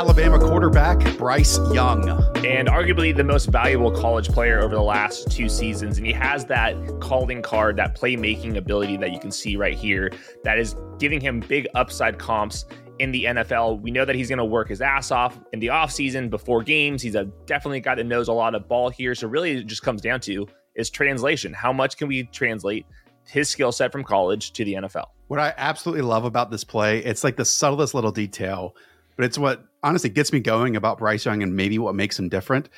Alabama quarterback Bryce Young. And arguably the most valuable college player over the last two seasons. And he has that calling card, that playmaking ability that you can see right here that is giving him big upside comps in the NFL. We know that he's going to work his ass off in the offseason before games. He's a definitely guy that knows a lot of ball here. So really it just comes down to is translation. How much can we translate his skill set from college to the NFL? What I absolutely love about this play, it's like the subtlest little detail, but it's what honestly gets me going about Bryce Young and maybe what makes him different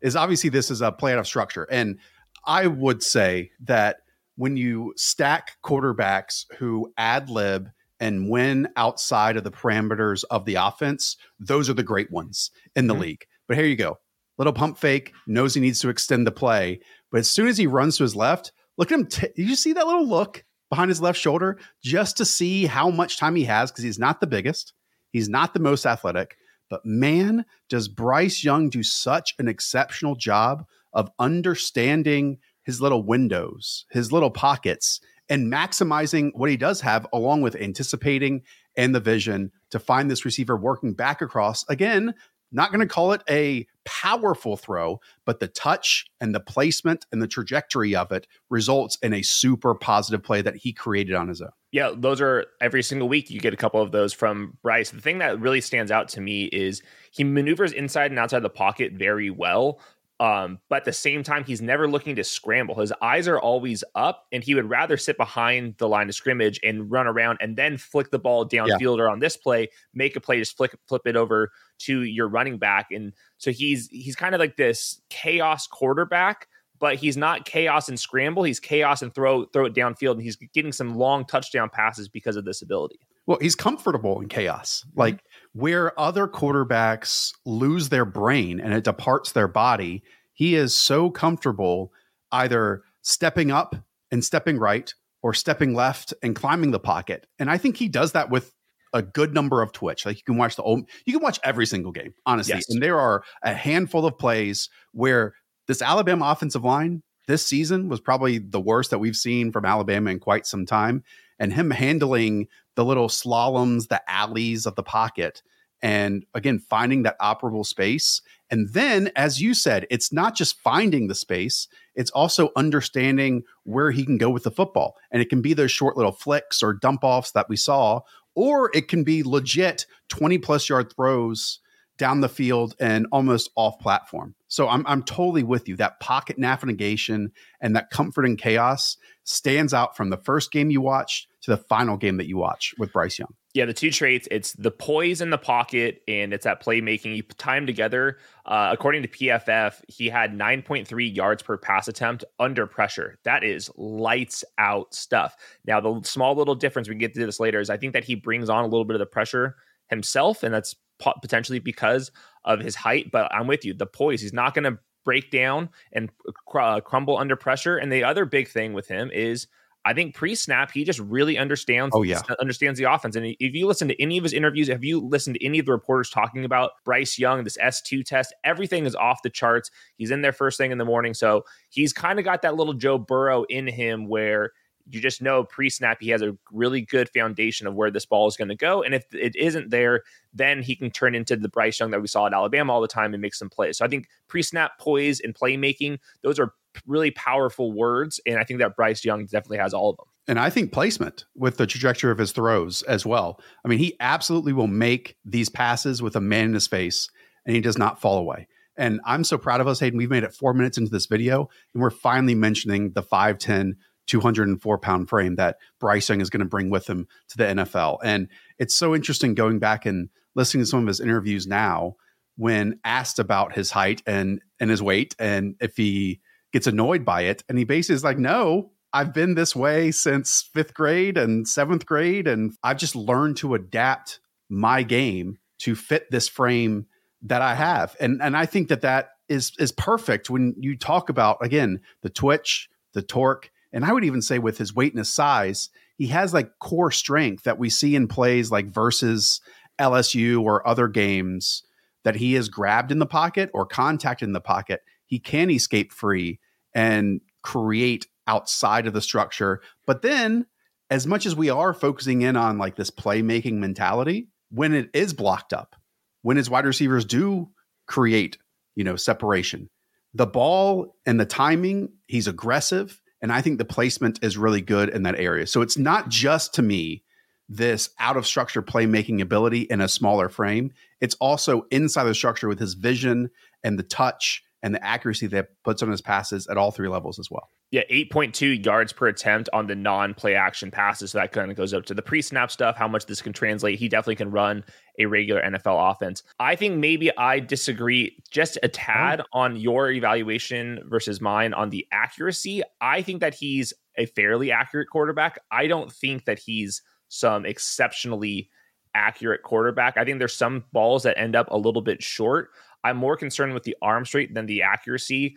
is obviously this is a play out of structure. And I would say that when you stack quarterbacks who ad-lib and win outside of the parameters of the offense, those are the great ones in the league. But here you go. Little pump fake, knows he needs to extend the play. But as soon as he runs to his left, look at him. Did you see that little look behind his left shoulder just to see how much time he has? Because he's not the biggest. He's not the most athletic. But man, does Bryce Young do such an exceptional job of understanding his little windows, his little pockets, and maximizing what he does have along with anticipating and the vision to find this receiver working back across. Again, not going to call it a powerful throw, but the touch and the placement and the trajectory of it results in a super positive play that he created on his own. Yeah, those are every single week. You get a couple of those from Bryce. The thing that really stands out to me is he maneuvers inside and outside the pocket very well. But at the same time, he's never looking to scramble. His eyes are always up, and he would rather sit behind the line of scrimmage and run around and then flick the ball downfield or on this play, make a play, just flip it over to your running back. And so he's kind of like this chaos quarterback, but he's not chaos and scramble. He's chaos and throw it downfield, and he's getting some long touchdown passes because of this ability. Well, he's comfortable in chaos, like where other quarterbacks lose their brain and it departs their body. He is so comfortable either stepping up and stepping right or stepping left and climbing the pocket. And I think he does that with a good number of twitch. Like you can watch every single game, honestly. Yes. And there are a handful of plays where this Alabama offensive line this season was probably the worst that we've seen from Alabama in quite some time. And him handling the little slaloms, the alleys of the pocket, and again, finding that operable space. And then, as you said, it's not just finding the space, it's also understanding where he can go with the football. And it can be those short little flicks or dump offs that we saw, or it can be legit 20 plus yard throws down the field and almost off platform. So I'm totally with you. That pocket navigation and that comfort in chaos stands out from the first game you watched to the final game that you watch with Bryce Young. Yeah, the two traits, it's the poise in the pocket and it's that playmaking. You tie them together. According to PFF, he had 9.3 yards per pass attempt under pressure. That is lights out stuff. Now, the small little difference, we get to this later, is I think that he brings on a little bit of the pressure himself, and that's potentially because of his height. But I'm with you, the poise. He's not going to break down and crumble under pressure. And the other big thing with him is, I think pre-snap, he just really understands the offense. And if you listen to any of his interviews, have you listened to any of the reporters talking about Bryce Young, this S2 test, everything is off the charts. He's in there first thing in the morning. So he's kind of got that little Joe Burrow in him where you just know pre-snap, he has a really good foundation of where this ball is going to go. And if it isn't there, then he can turn into the Bryce Young that we saw at Alabama all the time and make some plays. So I think pre-snap, poise, and playmaking, those are really powerful words. And I think that Bryce Young definitely has all of them. And I think placement with the trajectory of his throws as well. I mean, he absolutely will make these passes with a man in his face, and he does not fall away. And I'm so proud of us, Hayden. We've made it 4 minutes into this video, and we're finally mentioning the 5'10", 204-pound frame that Bryce Young is going to bring with him to the NFL. And it's so interesting going back and listening to some of his interviews now when asked about his height and his weight and if he gets annoyed by it. And he basically is like, no, I've been this way since fifth grade and seventh grade. And I've just learned to adapt my game to fit this frame that I have. And I think that is perfect when you talk about, again, the twitch, the torque, and I would even say with his weight and his size, he has like core strength that we see in plays like versus LSU or other games that he is grabbed in the pocket or contacted in the pocket. He can escape free and create outside of the structure. But then, as much as we are focusing in on like this playmaking mentality, when it is blocked up, when his wide receivers do create, you know, separation, the ball and the timing, he's aggressive. And I think the placement is really good in that area. So it's not just, to me, this out of structure playmaking ability in a smaller frame. It's also inside the structure with his vision and the touch and the accuracy that puts on his passes at all three levels as well. Yeah, 8.2 yards per attempt on the non-play action passes. So that kind of goes up to the pre-snap stuff, how much this can translate. He definitely can run a regular NFL offense. I think maybe I disagree just a tad on your evaluation versus mine on the accuracy. I think that he's a fairly accurate quarterback. I don't think that he's some exceptionally accurate quarterback. I think there's some balls that end up a little bit short. I'm more concerned with the arm strength than the accuracy,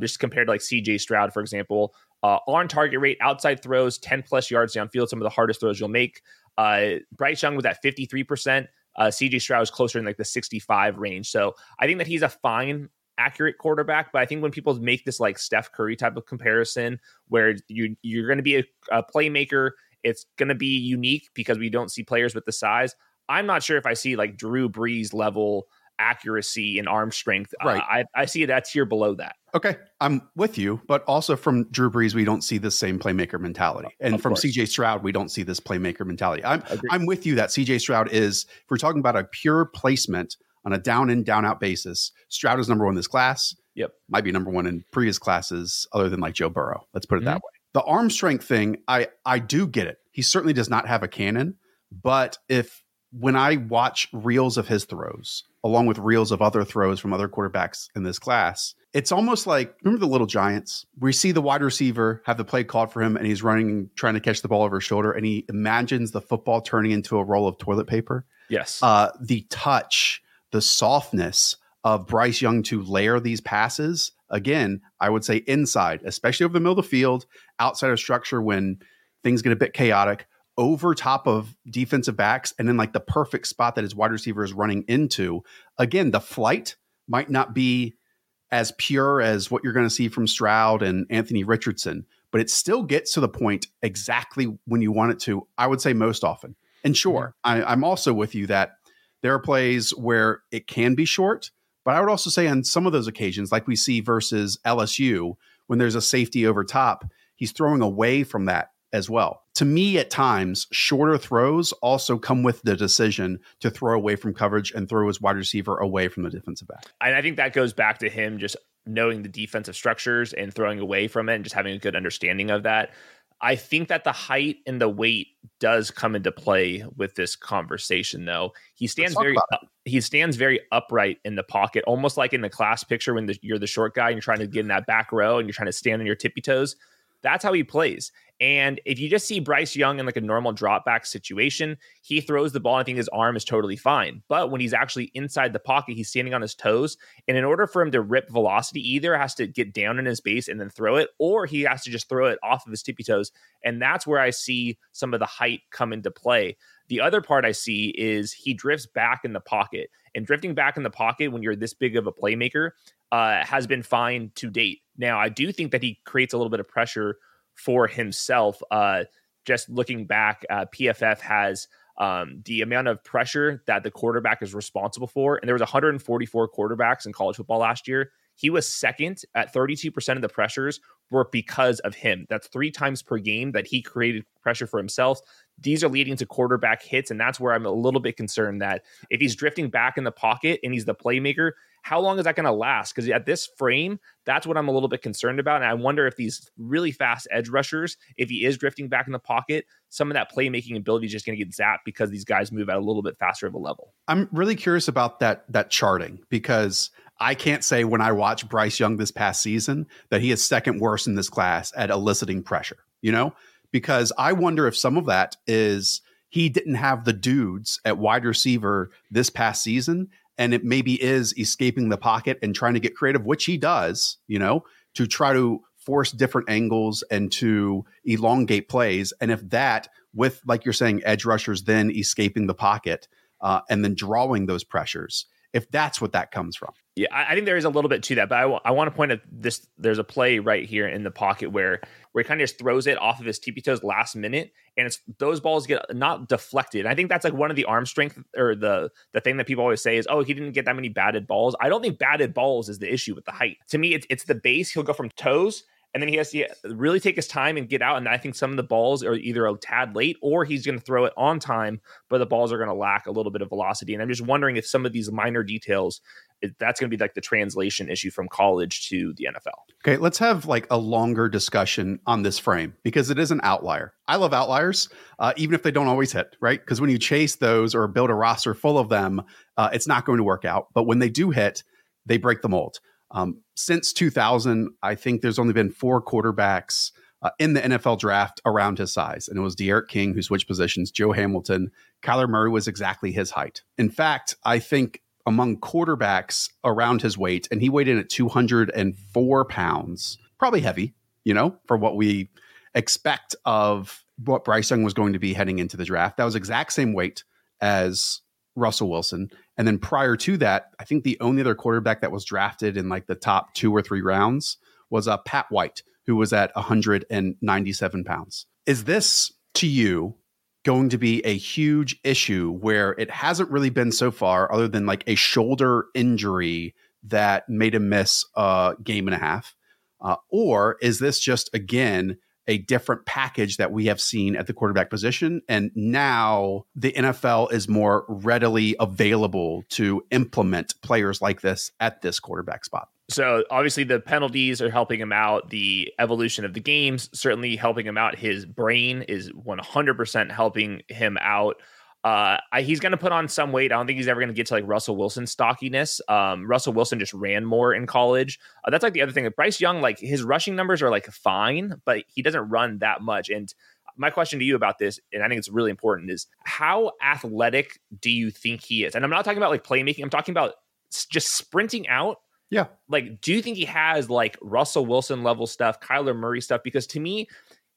just compared to like CJ Stroud, for example. On target rate, outside throws, 10 plus yards downfield, some of the hardest throws you'll make. Bryce Young was at 53%. CJ Stroud was closer in like the 65 range. So I think that he's a fine, accurate quarterback. But I think when people make this like Steph Curry type of comparison, where you're going to be a playmaker, it's going to be unique because we don't see players with the size. I'm not sure if I see like Drew Brees level accuracy and arm strength. Right. I see that tier below that. Okay. I'm with you, but also from Drew Brees, we don't see the same playmaker mentality. And from CJ Stroud, we don't see this playmaker mentality. I'm with you that CJ Stroud is, if we're talking about a pure placement on a down in, down out basis, Stroud is number one in this class. Yep. Might be number one in previous classes other than like Joe Burrow. Let's put it that way. The arm strength thing, I do get it. He certainly does not have a cannon, but when I watch reels of his throws, along with reels of other throws from other quarterbacks in this class, it's almost like, remember the Little Giants? We see the wide receiver have the play called for him, and he's running, trying to catch the ball over his shoulder, and he imagines the football turning into a roll of toilet paper. Yes. The touch, the softness of Bryce Young to layer these passes. Again, I would say inside, especially over the middle of the field, outside of structure when things get a bit chaotic, over top of defensive backs, and then like the perfect spot that his wide receiver is running into. Again, the flight might not be as pure as what you're going to see from Stroud and Anthony Richardson, but it still gets to the point exactly when you want it to, I would say most often. And sure, I'm also with you that there are plays where it can be short, but I would also say on some of those occasions, like we see versus LSU, when there's a safety over top, he's throwing away from that as well. To me, at times, shorter throws also come with the decision to throw away from coverage and throw his wide receiver away from the defensive back. And I think that goes back to him just knowing the defensive structures and throwing away from it and just having a good understanding of that. I think that the height and the weight does come into play with this conversation, though. He stands very upright in the pocket, almost like in the class picture when you're the short guy and you're trying to get in that back row and you're trying to stand on your tippy toes. That's how he plays. And if you just see Bryce Young in like a normal drop back situation, he throws the ball. I think his arm is totally fine. But when he's actually inside the pocket, he's standing on his toes. And in order for him to rip velocity, either has to get down in his base and then throw it, or he has to just throw it off of his tippy toes. And that's where I see some of the height come into play. The other part I see is he drifts back in the pocket, and drifting back in the pocket when you're this big of a playmaker has been fine to date. Now, I do think that he creates a little bit of pressure for himself. Just looking back, PFF has the amount of pressure that the quarterback is responsible for. And there was 144 quarterbacks in college football last year. He was second at 32% of the pressures were because of him. That's 3 times per game that he created pressure for himself. These are leading to quarterback hits. And that's where I'm a little bit concerned that if he's drifting back in the pocket and he's the playmaker, how long is that going to last? Because at this frame, that's what I'm a little bit concerned about. And I wonder if these really fast edge rushers, if he is drifting back in the pocket, some of that playmaking ability is just going to get zapped because these guys move at a little bit faster of a level. I'm really curious about that charting, because I can't say when I watch Bryce Young this past season that he is second worst in this class at eliciting pressure, you know, because I wonder if some of that is he didn't have the dudes at wide receiver this past season. And it maybe is escaping the pocket and trying to get creative, which he does, you know, to try to force different angles and to elongate plays. And if that, with, like you're saying, edge rushers then escaping the pocket and then drawing those pressures, if that's what that comes from. Yeah, I think there is a little bit to that, but I want to point out this. There's a play right here in the pocket where he kind of just throws it off of his tippy toes last minute, and it's those balls get not deflected. And I think that's like one of the arm strength, or the thing that people always say is, oh, he didn't get that many batted balls. I don't think batted balls is the issue with the height. To me, it's the base. He'll go from toes, and then he has to really take his time and get out. And I think some of the balls are either a tad late, or he's going to throw it on time, but the balls are going to lack a little bit of velocity. And I'm just wondering if some of these minor details, that's going to be like the translation issue from college to the NFL. Okay, let's have like a longer discussion on this frame, because it is an outlier. I love outliers, even if they don't always hit, right? Because when you chase those or build a roster full of them, it's not going to work out. But when they do hit, they break the mold. Since 2000, I think there's only been 4 quarterbacks in the NFL draft around his size. And it was D'Eriq King who switched positions, Joe Hamilton. Kyler Murray was exactly his height. In fact, I think among quarterbacks around his weight, and he weighed in at 204 pounds, probably heavy, for what we expect of what Bryce Young was going to be heading into the draft. That was exact same weight as Russell Wilson. And then prior to that, I think the only other quarterback that was drafted in like the top 2 or 3 rounds was Pat White, who was at 197 pounds. Is this, to you, going to be a huge issue where it hasn't really been so far, other than like a shoulder injury that made him miss a game and a half? Or is this just, again, a different package that we have seen at the quarterback position, and now the NFL is more readily available to implement players like this at this quarterback spot? So obviously the penalties are helping him out. The evolution of the game's certainly helping him out. His brain is 100% helping him out. He's going to put on some weight. I don't think he's ever going to get to like Russell Wilson's stockiness. Russell Wilson just ran more in college. That's like the other thing. Like Bryce Young, like his rushing numbers are like fine, but he doesn't run that much. And my question to you about this, and I think it's really important, is how athletic do you think he is? And I'm not talking about like playmaking. I'm talking about just sprinting out. Yeah. Like, do you think he has like Russell Wilson level stuff, Kyler Murray stuff? Because to me,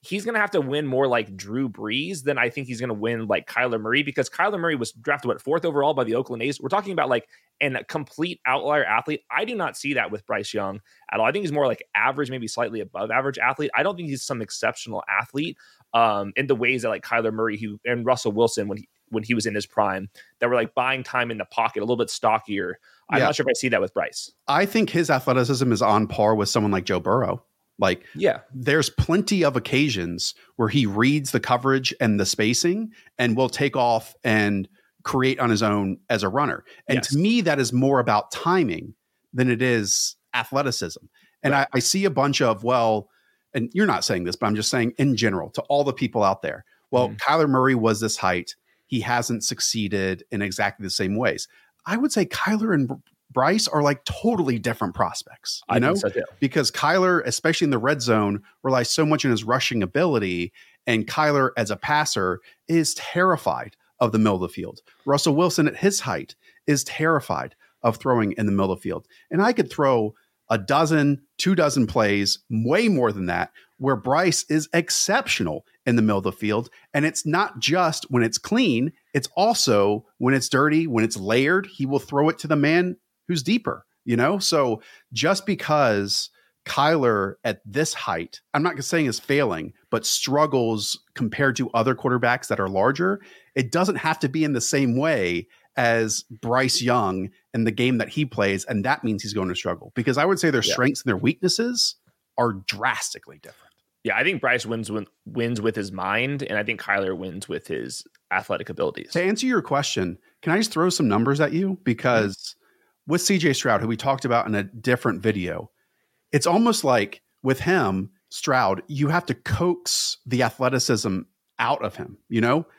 he's going to have to win more like Drew Brees than I think he's going to win like Kyler Murray, because Kyler Murray was drafted, 4th overall by the Oakland A's. We're talking about like a complete outlier athlete. I do not see that with Bryce Young at all. I think he's more like average, maybe slightly above average athlete. I don't think he's some exceptional athlete in the ways that like Kyler Murray and Russell Wilson, when he was in his prime, that were like buying time in the pocket, a little bit stockier. I'm not sure if I see that with Bryce. I think his athleticism is on par with someone like Joe Burrow. Like, yeah, there's plenty of occasions where he reads the coverage and the spacing and will take off and create on his own as a runner. And to me, that is more about timing than it is athleticism. And right. I see a bunch of, and you're not saying this, but I'm just saying in general to all the people out there, Kyler Murray was this height. He hasn't succeeded in exactly the same ways. I would say Kyler and Bryce are like totally different prospects, because Kyler, especially in the red zone, relies so much on his rushing ability, and Kyler as a passer is terrified of the middle of the field. Russell Wilson at his height is terrified of throwing in the middle of the field. And I could throw 12 plays, way more than that, where Bryce is exceptional in the middle of the field. And it's not just when it's clean, it's also when it's dirty, when it's layered, he will throw it to the man who's deeper, So just because Kyler at this height, I'm not saying is failing, but struggles compared to other quarterbacks that are larger, it doesn't have to be in the same way as Bryce Young and the game that he plays. And that means he's going to struggle, because I would say their strengths and their weaknesses are drastically different. Yeah, I think Bryce wins with his mind, and I think Kyler wins with his athletic abilities. To answer your question, can I just throw some numbers at you? Because with CJ Stroud, who we talked about in a different video, it's almost like with him, Stroud, you have to coax the athleticism out of him.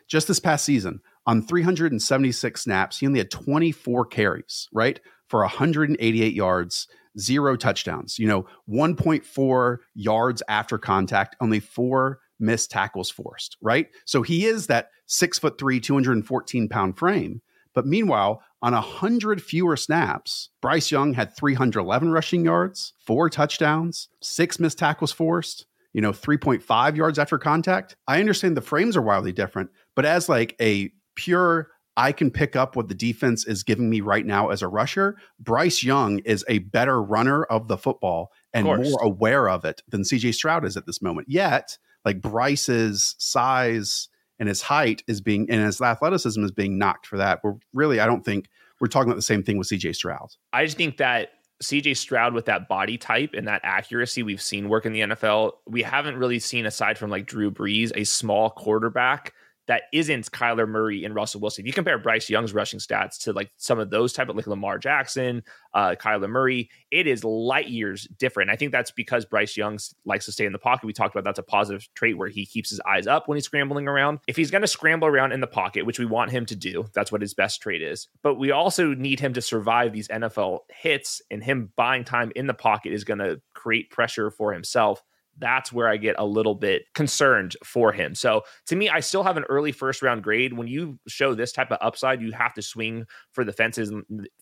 Just this past season, on 376 snaps, he only had 24 carries, right? For 188 yards, 0 touchdowns, 1.4 yards after contact, only 4 missed tackles forced, right? So he is that 6'3", 214 pound frame. But meanwhile, on 100 fewer snaps, Bryce Young had 311 rushing yards, 4 touchdowns, 6 missed tackles forced, 3.5 yards after contact. I understand the frames are wildly different, but as like a pure I can pick up what the defense is giving me right now as a rusher. Bryce Young is a better runner of the football and more aware of it than CJ Stroud is at this moment. Yet, like, Bryce's size and his height is being, and his athleticism is being knocked for that. We're really, I don't think we're talking about the same thing with CJ Stroud. I just think that CJ Stroud, with that body type and that accuracy we've seen work in the NFL, we haven't really seen, aside from like Drew Brees, a small quarterback that isn't Kyler Murray and Russell Wilson. If you compare Bryce Young's rushing stats to like some of those type of like Lamar Jackson, Kyler Murray, it is light years different. I think that's because Bryce Young likes to stay in the pocket. We talked about that's a positive trait where he keeps his eyes up when he's scrambling around. If he's going to scramble around in the pocket, which we want him to do, that's what his best trait is. But we also need him to survive these NFL hits, and him buying time in the pocket is going to create pressure for himself. That's where I get a little bit concerned for him. So to me, I still have an early first round grade. When you show this type of upside, you have to swing for the fences.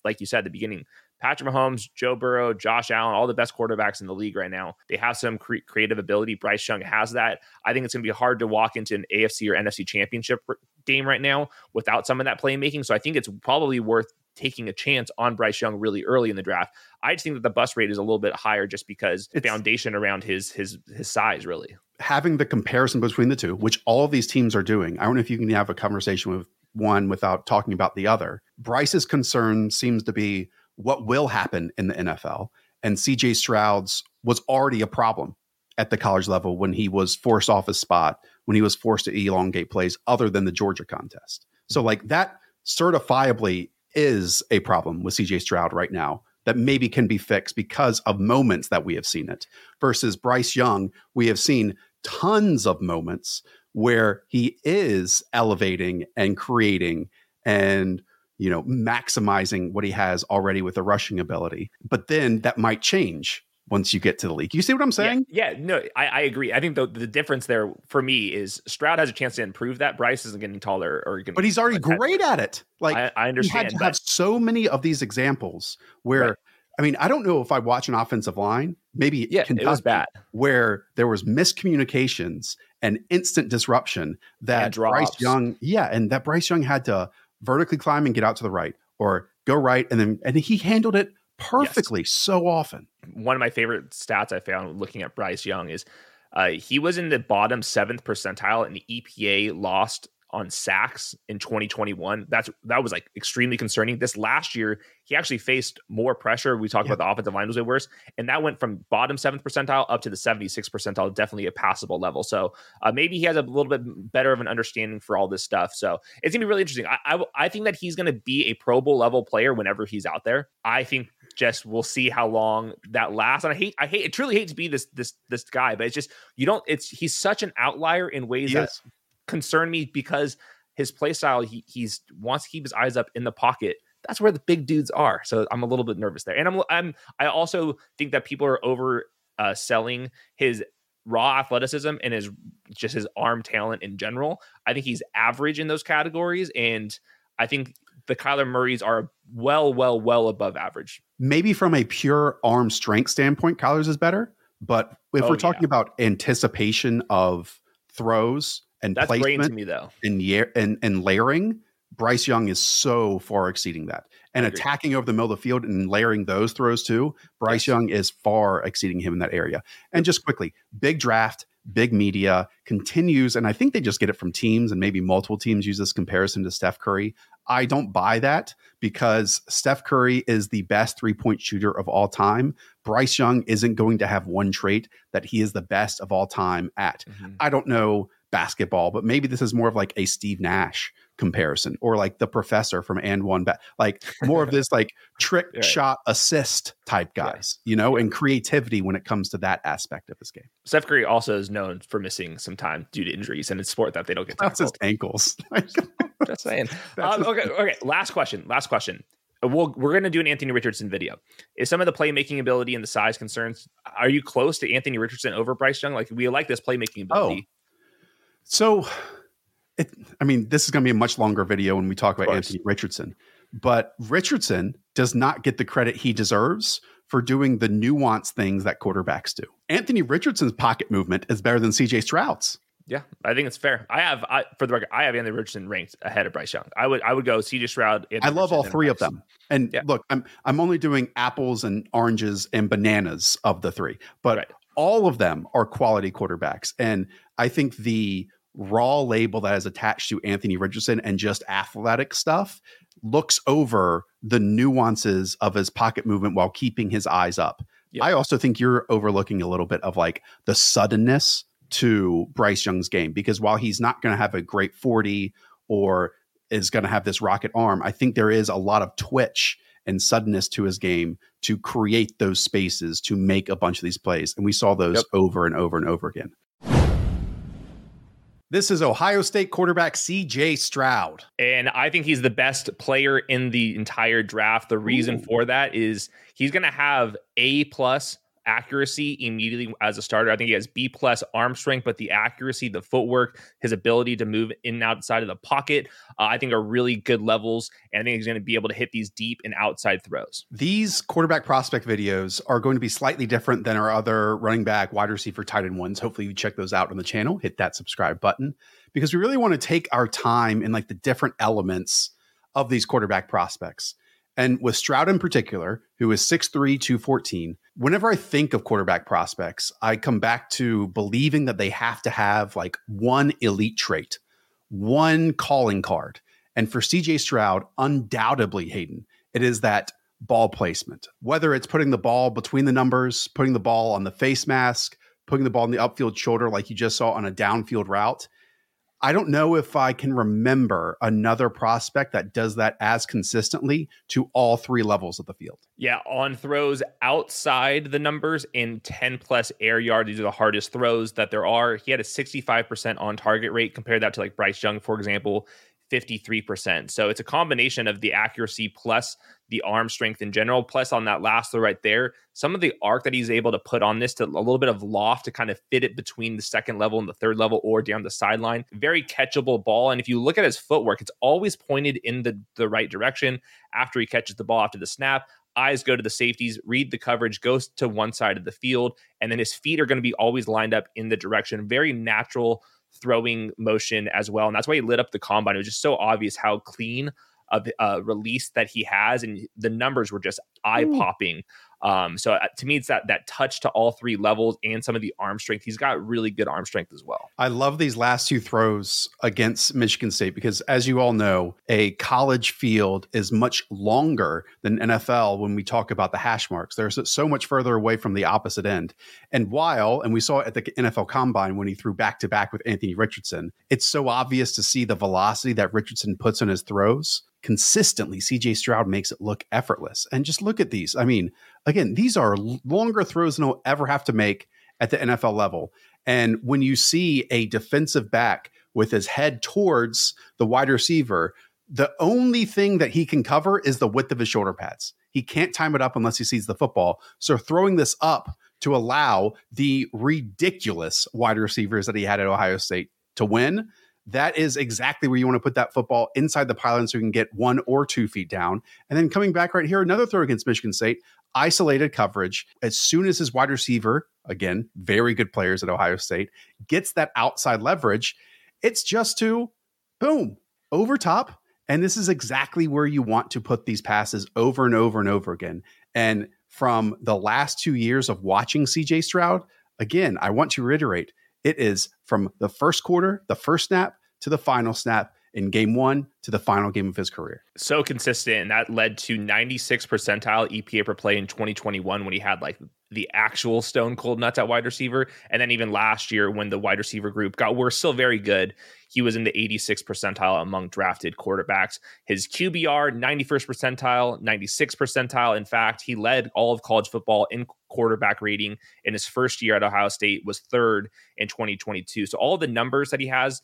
Like you said at the beginning, Patrick Mahomes, Joe Burrow, Josh Allen, all the best quarterbacks in the league right now, they have some creative ability. Bryce Young has that. I think it's going to be hard to walk into an AFC or NFC championship game right now without some of that playmaking. So I think it's probably worth taking a chance on Bryce Young really early in the draft. I just think that the bust rate is a little bit higher just because the foundation around his size, really. Having the comparison between the two, which all of these teams are doing, I don't know if you can have a conversation with one without talking about the other. Bryce's concern seems to be what will happen in the NFL, and CJ Stroud's was already a problem at the college level when he was forced off his spot, when he was forced to elongate plays other than the Georgia contest. So like that certifiably is a problem with CJ Stroud right now that maybe can be fixed because of moments that we have seen it, versus Bryce Young. We have seen tons of moments where he is elevating and creating and, you know, maximizing what he has already with the rushing ability. But then that might change once you get to the league. You see what I'm saying? Yeah, no, I agree. I think the difference there for me is Stroud has a chance to improve that. Bryce isn't getting taller. But he's already great at it. Like, I understand. He had to have so many of these examples where, right. I mean, I don't know if I watch an offensive line, maybe Kentucky, it was bad, where there was miscommunications and instant disruption that Bryce Young, and that Bryce Young had to vertically climb and get out to the right, or go right. And he handled it perfectly so often. One of my favorite stats I found looking at Bryce Young is he was in the bottom 7th percentile in the EPA lost on sacks in 2021. That was like extremely concerning. This last year, he actually faced more pressure. We talked about the offensive line was way worse, and that went from bottom 7th percentile up to the 76th percentile, definitely a passable level. So maybe he has a little bit better of an understanding for all this stuff. So it's going to be really interesting. I think that he's going to be a Pro Bowl level player whenever he's out there. I think just we'll see how long that lasts. And I truly hate to be this guy, but it's just, he's such an outlier in ways that concern me, because his play style, he's wants to keep his eyes up in the pocket. That's where the big dudes are. So I'm a little bit nervous there. And I also think that people are over selling his raw athleticism and his arm talent in general. I think he's average in those categories. And I think the Kyler Murrays are well above average. Maybe from a pure arm strength standpoint, Kyler's is better. But if we're talking about anticipation of throws and that's placement to me, though, and layering, Bryce Young is so far exceeding that. And attacking over the middle of the field and layering those throws too, Bryce Young is far exceeding him in that area. And just quickly, big draft, big media continues. And I think they just get it from teams, and maybe multiple teams use this comparison to Steph Curry. I don't buy that, because Steph Curry is the best three-point shooter of all time. Bryce Young isn't going to have one trait that he is the best of all time at. Mm-hmm. I don't know basketball, but maybe this is more of like a Steve Nash comparison, or like the professor from And One Back, like more of this like trick shot assist type guys, and creativity when it comes to that aspect of this game. Steph Curry also is known for missing some time due to injuries, and it's sport that they don't get. That's his ankles. Just saying. Okay. Last question. We're going to do an Anthony Richardson video. Is some of the playmaking ability and the size concerns, are you close to Anthony Richardson over Bryce Young? Like, we like this playmaking ability. So, this is going to be a much longer video when we talk about Anthony Richardson, but Richardson does not get the credit he deserves for doing the nuanced things that quarterbacks do. Anthony Richardson's pocket movement is better than CJ Stroud's. Yeah, I think it's fair. For the record, I have Anthony Richardson ranked ahead of Bryce Young. I would go CJ Stroud. Anthony I love Richardson, all three of them. And yeah. Look, I'm only doing apples and oranges and bananas of the three, but right. All of them are quality quarterbacks. And I think the raw label that is attached to Anthony Richardson and just athletic stuff looks over the nuances of his pocket movement while keeping his eyes up. Yeah. I also think you're overlooking a little bit of like the suddenness to Bryce Young's game, because while he's not going to have a great 40 or is going to have this rocket arm, I think there is a lot of twitch and suddenness to his game to create those spaces to make a bunch of these plays. And we saw those over and over and over again. This is Ohio State quarterback CJ Stroud. And I think he's the best player in the entire draft. The reason for that is he's going to have A+ accuracy immediately as a starter. I think he has B+ arm strength, but the accuracy, the footwork, his ability to move in and outside of the pocket, I think are really good levels. And I think he's going to be able to hit these deep and outside throws. These quarterback prospect videos are going to be slightly different than our other running back, wide receiver, tight end ones. Hopefully you check those out on the channel, hit that subscribe button, because we really want to take our time in like the different elements of these quarterback prospects. And with Stroud in particular, who is 6'3", 214, whenever I think of quarterback prospects, I come back to believing that they have to have like one elite trait, one calling card. And for CJ Stroud, undoubtedly, Hayden, it is that ball placement. Whether it's putting the ball between the numbers, putting the ball on the face mask, putting the ball on the upfield shoulder like you just saw on a downfield route, I don't know if I can remember another prospect that does that as consistently to all three levels of the field. Yeah, on throws outside the numbers in 10+ air yard. These are the hardest throws that there are. He had a 65% on target rate. Compare that to like Bryce Young, for example, 53%. So it's a combination of the accuracy plus the arm strength in general, plus on that last throw right there, some of the arc that he's able to put on this to a little bit of loft to kind of fit it between the second level and the third level or down the sideline. Very catchable ball. And if you look at his footwork, it's always pointed in the right direction after he catches the ball after the snap. Eyes go to the safeties, read the coverage, goes to one side of the field, and then his feet are going to be always lined up in the direction. Very natural throwing motion as well. And that's why he lit up the combine. It was just so obvious how clean of release that he has. And the numbers were just eye popping. So to me, it's that touch to all three levels and some of the arm strength. He's got really good arm strength as well. I love these last two throws against Michigan State, because as you all know, a college field is much longer than NFL. When we talk about the hash marks, there's so much further away from the opposite end. And we saw it at the NFL Combine when he threw back to back with Anthony Richardson, it's so obvious to see the velocity that Richardson puts on his throws. Consistently, CJ Stroud makes it look effortless. And just look at these. I mean, again, these are longer throws than he'll ever have to make at the NFL level. And when you see a defensive back with his head towards the wide receiver, the only thing that he can cover is the width of his shoulder pads. He can't time it up unless he sees the football. So throwing this up to allow the ridiculous wide receivers that he had at Ohio State to win, that is exactly where you want to put that football, inside the pylon, so you can get 1 or 2 feet down. And then coming back right here, another throw against Michigan State, isolated coverage. As soon as his wide receiver, again, very good players at Ohio State, gets that outside leverage, it's just to boom, over top. And this is exactly where you want to put these passes over and over and over again. And from the last 2 years of watching CJ Stroud, again, I want to reiterate, it is from the first quarter, the first snap, to the final snap in game one to the final game of his career. So consistent. And that led to 96th percentile EPA per play in 2021 when he had like the actual stone cold nuts at wide receiver. And then even last year when the wide receiver group were still very good, he was in the 86th percentile among drafted quarterbacks. His QBR, 91st percentile, 96th percentile. In fact, he led all of college football in quarterback rating in his first year at Ohio State, was third in 2022. So all the numbers that he has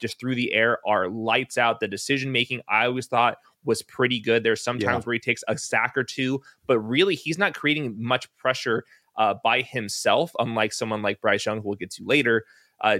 just through the air are lights out. The decision-making, I always thought, was pretty good. There's some times where he takes a sack or two, but really he's not creating much pressure by himself, unlike someone like Bryce Young, who we'll get to later.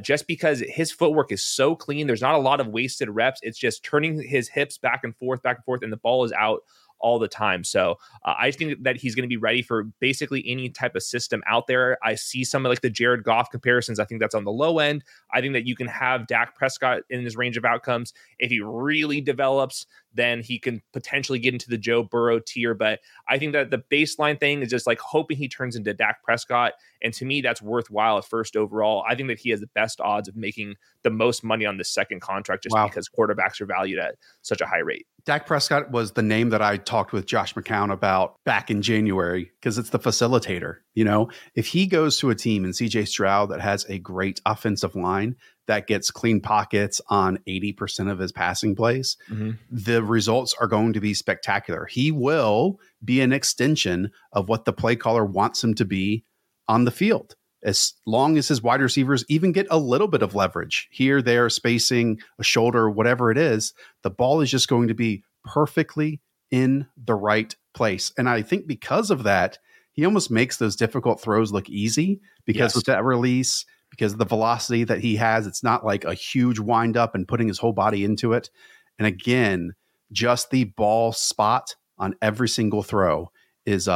Just because his footwork is so clean, there's not a lot of wasted reps. It's just turning his hips back and forth, and the ball is out all the time. So I think that he's going to be ready for basically any type of system out there. I see some of like the Jared Goff comparisons. I think that's on the low end. I think that you can have Dak Prescott in his range of outcomes. If he really develops, then he can potentially get into the Joe Burrow tier. But I think that the baseline thing is just like hoping he turns into Dak Prescott. And to me, that's worthwhile at first overall. I think that he has the best odds of making the most money on the second contract just because quarterbacks are valued at such a high rate. Dak Prescott was the name that I talked with Josh McCown about back in January because it's the facilitator. You know, if he goes to a team and CJ Stroud that has a great offensive line that gets clean pockets on 80% of his passing plays, the results are going to be spectacular. He will be an extension of what the play caller wants him to be on the field. As long as his wide receivers even get a little bit of leverage here, there, spacing, a shoulder, whatever it is, the ball is just going to be perfectly in the right place. And I think because of that, he almost makes those difficult throws look easy because with that release, because of the velocity that he has, it's not like a huge wind up and putting his whole body into it. And again, just the ball spot on every single throw is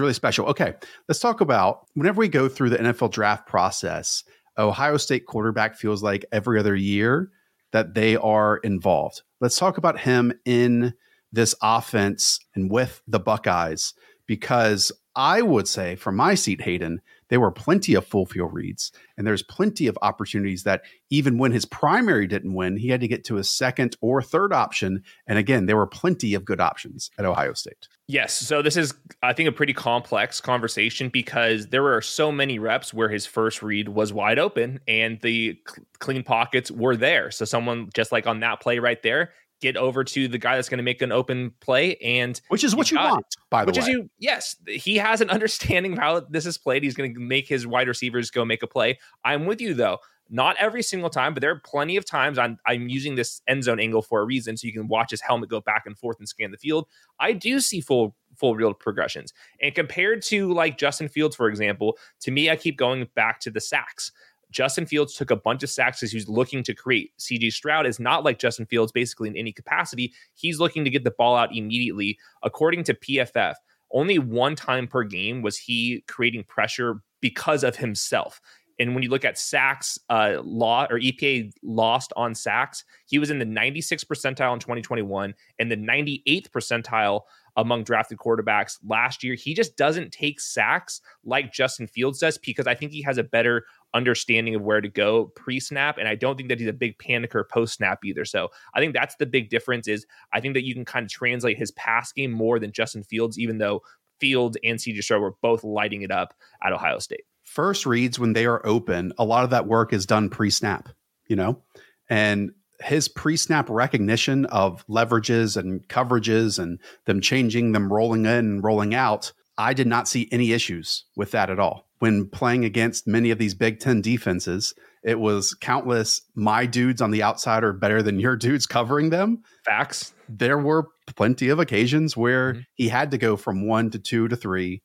really special. Okay, let's talk about whenever we go through the NFL draft process, Ohio State quarterback feels like every other year that they are involved. Let's talk about him in this offense and with the Buckeyes, because I would say from my seat, Hayden, there were plenty of full field reads and there's plenty of opportunities that even when his primary didn't win, he had to get to his second or third option. And again, there were plenty of good options at Ohio State. Yes. So this is, I think, a pretty complex conversation because there were so many reps where his first read was wide open and the clean pockets were there. So someone just like on that play right there, get over to the guy that's going to make an open play, and which is what you want, by the way. Yes, he has an understanding of how this is played. He's going to make his wide receivers go make a play. I'm with you, though. Not every single time, but there are plenty of times. I'm using this end zone angle for a reason, so you can watch his helmet go back and forth and scan the field. I do see full real progressions. And compared to like Justin Fields, for example, to me, I keep going back to the sacks. Justin Fields took a bunch of sacks as he's looking to create. CJ Stroud is not like Justin Fields basically in any capacity. He's looking to get the ball out immediately. According to PFF, only one time per game was he creating pressure because of himself. And when you look at sacks law or EPA lost on sacks, he was in the 96th percentile in 2021 and the 98th percentile among drafted quarterbacks last year. He just doesn't take sacks like Justin Fields does because I think he has a better understanding of where to go pre-snap, and I don't think that he's a big panicker post-snap either. So I think that's the big difference is I think that you can kind of translate his pass game more than Justin Fields, even though Fields and CJ Stroud were both lighting it up at Ohio State. First reads when they are open, a lot of that work is done pre-snap, you know, and his pre-snap recognition of leverages and coverages and them changing, them rolling in and rolling out, I did not see any issues with that at all. When playing against many of these Big Ten defenses, it was countless my dudes on the outside are better than your dudes covering them. Facts. There were plenty of occasions where he had to go from 1 to 2 to 3,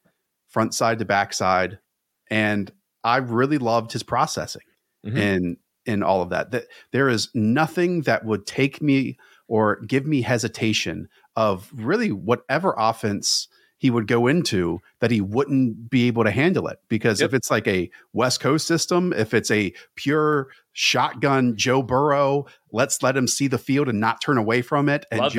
front side to back side. And I really loved his processing in all of that. There is nothing that would take me or give me hesitation of really whatever offense he would go into that he wouldn't be able to handle it. Because if it's like a West Coast system, if it's a pure shotgun Joe Burrow, let's let him see the field and not turn away from it and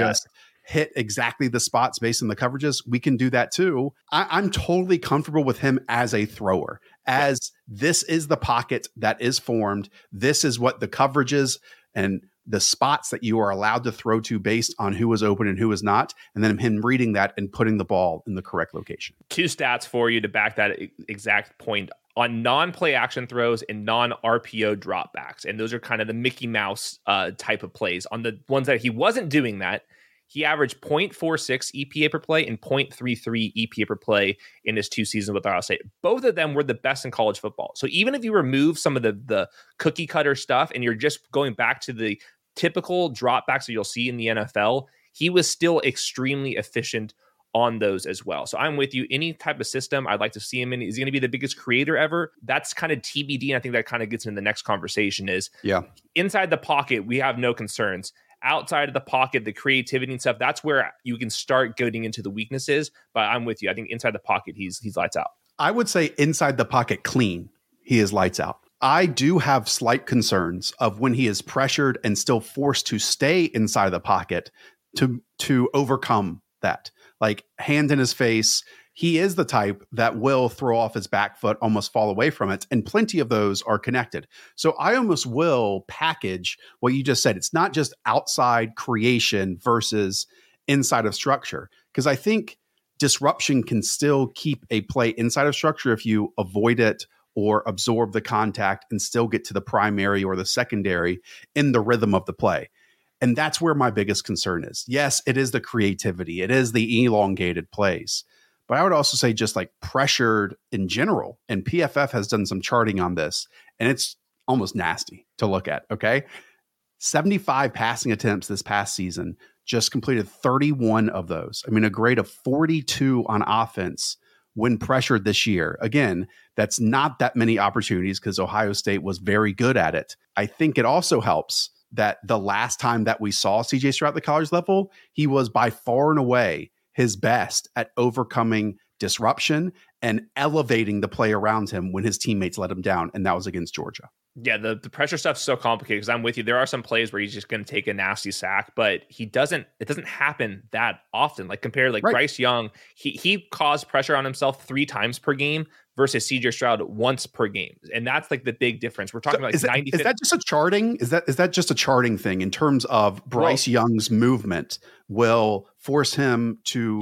hit exactly the spots based on the coverages, we can do that too. I'm totally comfortable with him as a thrower, as this is the pocket that is formed. This is what the coverages and the spots that you are allowed to throw to based on who is open and who is not, and then him reading that and putting the ball in the correct location. Two stats for you to back that exact point on non-play action throws and non-RPO dropbacks. And those are kind of the Mickey Mouse type of plays. On the ones that he wasn't doing that, he averaged 0.46 EPA per play and 0.33 EPA per play in his two seasons with Ohio State. Both of them were the best in college football. So even if you remove some of the cookie cutter stuff and you're just going back to the typical dropbacks that you'll see in the NFL, he was still extremely efficient on those as well. So I'm with you. Any type of system I'd like to see him in. Is he going to be the biggest creator ever? That's kind of TBD. And I think that kind of gets into the next conversation is inside the pocket, we have no concerns. outside of the pocket, the creativity and stuff, that's where you can start getting into the weaknesses. But I'm with you. I think inside the pocket, he's lights out. I would say inside the pocket clean, he is lights out. I do have slight concerns of when he is pressured and still forced to stay inside the pocket to overcome that. Like, hand in his face, he is the type that will throw off his back foot, almost fall away from it, and plenty of those are connected. So I almost will package what you just said. It's not just outside creation versus inside of structure, because I think disruption can still keep a play inside of structure if you avoid it or absorb the contact and still get to the primary or the secondary in the rhythm of the play. And that's where my biggest concern is. Yes, it is the creativity. It is the elongated plays. But I would also say just like pressured in general. And PFF has done some charting on this, and it's almost nasty to look at, okay? 75 passing attempts this past season, just completed 31 of those. I mean, a grade of 42 on offense when pressured this year. Again, that's not that many opportunities because Ohio State was very good at it. I think it also helps that the last time that we saw CJ Stroud at the college level, he was by far and away his best at overcoming disruption and elevating the play around him when his teammates let him down. And that was against Georgia. Yeah, the pressure stuff's so complicated because I'm with you. There are some plays where he's just going to take a nasty sack, but it doesn't happen that often. Like compared like right. Bryce Young, he caused pressure on himself 3 times per game versus CJ Stroud once per game. And that's like the big difference. We're talking so about like 90. Is that just a charting? Is that just a charting thing in terms of Bryce Young's movement will force him to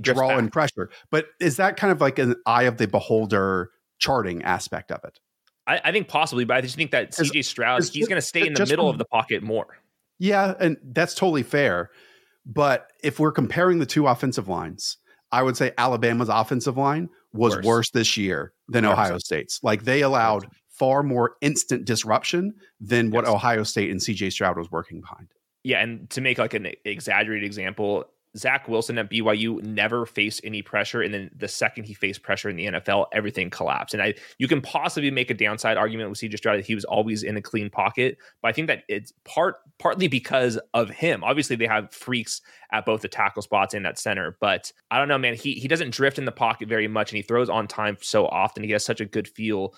draw in pressure? But is that kind of like an eye of the beholder charting aspect of it? I think possibly, but I just think that CJ Stroud, he's going to stay in the middle of the pocket more. Yeah, and that's totally fair. But if we're comparing the two offensive lines, I would say Alabama's offensive line was worse this year than Ohio State's. Like they allowed far more instant disruption than what Ohio State and CJ Stroud was working behind. Yeah, and to make like an exaggerated example, Zach Wilson at BYU never faced any pressure. And then the second he faced pressure in the NFL, everything collapsed. And you can possibly make a downside argument with CJ Stroud that he was always in a clean pocket. But I think that it's partly because of him. Obviously, they have freaks at both the tackle spots and at center. But I don't know, man, he doesn't drift in the pocket very much. And he throws on time so often. He has such a good feel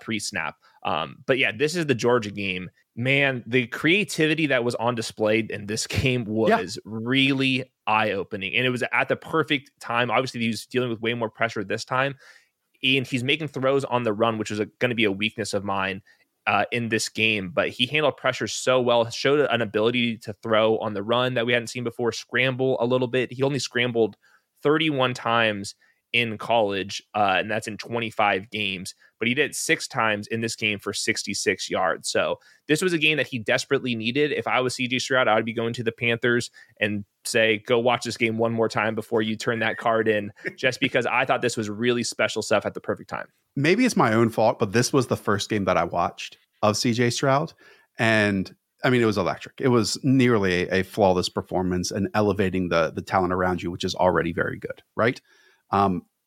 pre-snap. But yeah, this is the Georgia game. Man, the creativity that was on display in this game was really eye-opening. And it was at the perfect time. Obviously, he was dealing with way more pressure this time. And he's making throws on the run, which was going to be a weakness of mine in this game. But he handled pressure so well, showed an ability to throw on the run that we hadn't seen before, scramble a little bit. He only scrambled 31 times in college, and that's in 25 games. But he did 6 times in this game for 66 yards. So this was a game that he desperately needed. If I was CJ Stroud, I would be going to the Panthers and say, go watch this game one more time before you turn that card in, just because I thought this was really special stuff at the perfect time. Maybe it's my own fault, but this was the first game that I watched of CJ Stroud. And I mean, it was electric. It was nearly a flawless performance and elevating the talent around you, which is already very good, right?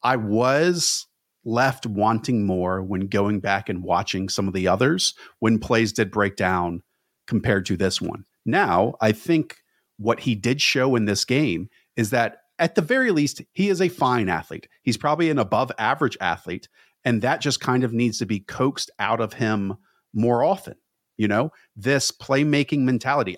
I was left wanting more when going back and watching some of the others when plays did break down compared to this one. Now, I think what he did show in this game is that at the very least, he is a fine athlete. He's probably an above average athlete, and that just kind of needs to be coaxed out of him more often. You know, this playmaking mentality.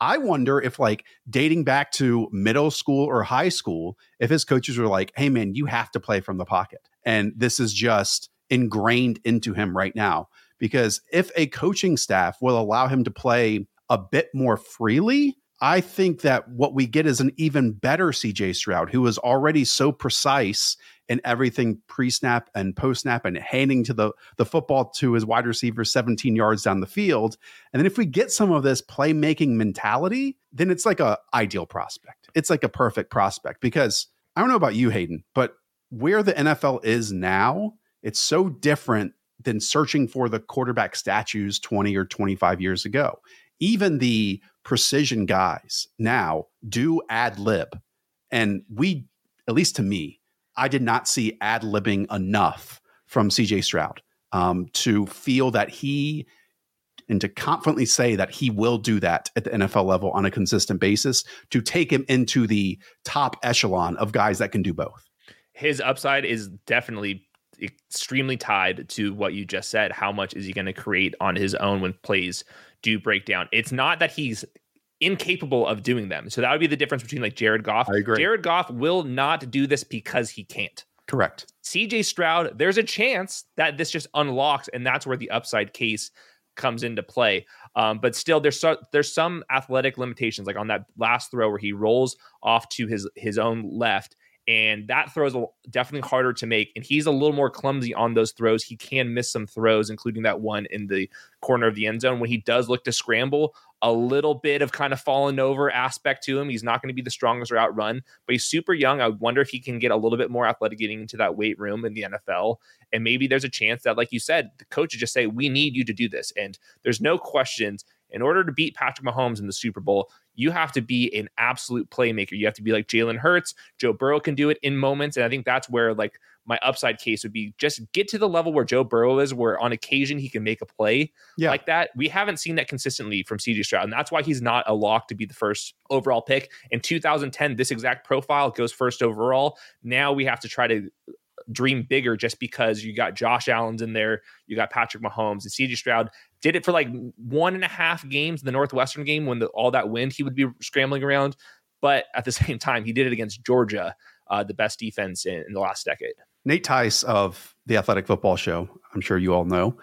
I wonder if like dating back to middle school or high school, if his coaches were like, hey, man, you have to play from the pocket. And this is just ingrained into him right now, because if a coaching staff will allow him to play a bit more freely, I think that what we get is an even better CJ Stroud, who is already so precise in everything pre-snap and post-snap and handing to the football to his wide receiver 17 yards down the field. And then if we get some of this playmaking mentality, then it's like a ideal prospect. It's like a perfect prospect, because I don't know about you, Hayden, but where the NFL is now, it's so different than searching for the quarterback statues 20 or 25 years ago. Even the precision guys now do ad lib. And we, at least to me, I did not see ad-libbing enough from CJ Stroud to feel that he and to confidently say that he will do that at the NFL level on a consistent basis to take him into the top echelon of guys that can do both. His upside is definitely extremely tied to what you just said. How much is he going to create on his own when plays do break down? It's not that he's incapable of doing them. So that would be the difference between like Jared Goff. I agree. Jared Goff will not do this because he can't. Correct. CJ Stroud, there's a chance that this just unlocks, and that's where the upside case comes into play. But still, there's some athletic limitations, like on that last throw where he rolls off to his own left, and that throw is definitely harder to make. And he's a little more clumsy on those throws. He can miss some throws, including that one in the corner of the end zone. When he does look to scramble, a little bit of kind of fallen over aspect to him. He's not going to be the strongest or outrun, but he's super young. I wonder if he can get a little bit more athletic getting into that weight room in the NFL. And maybe there's a chance that, like you said, the coaches just say, we need you to do this. And there's no questions. In order to beat Patrick Mahomes in the Super Bowl, you have to be an absolute playmaker. You have to be like Jalen Hurts. Joe Burrow can do it in moments. And I think that's where like my upside case would be, just get to the level where Joe Burrow is, where on occasion he can make a play like that. We haven't seen that consistently from CJ Stroud. And that's why he's not a lock to be the first overall pick. In 2010, this exact profile goes first overall. Now we have to try to dream bigger, just because you got Josh Allen's in there, you got Patrick Mahomes, and CJ Stroud did it for like 1.5 games in the Northwestern game when all that wind, he would be scrambling around. But at the same time, he did it against Georgia, the best defense in the last decade. Nate Tice of the Athletic Football Show, I'm sure you all know,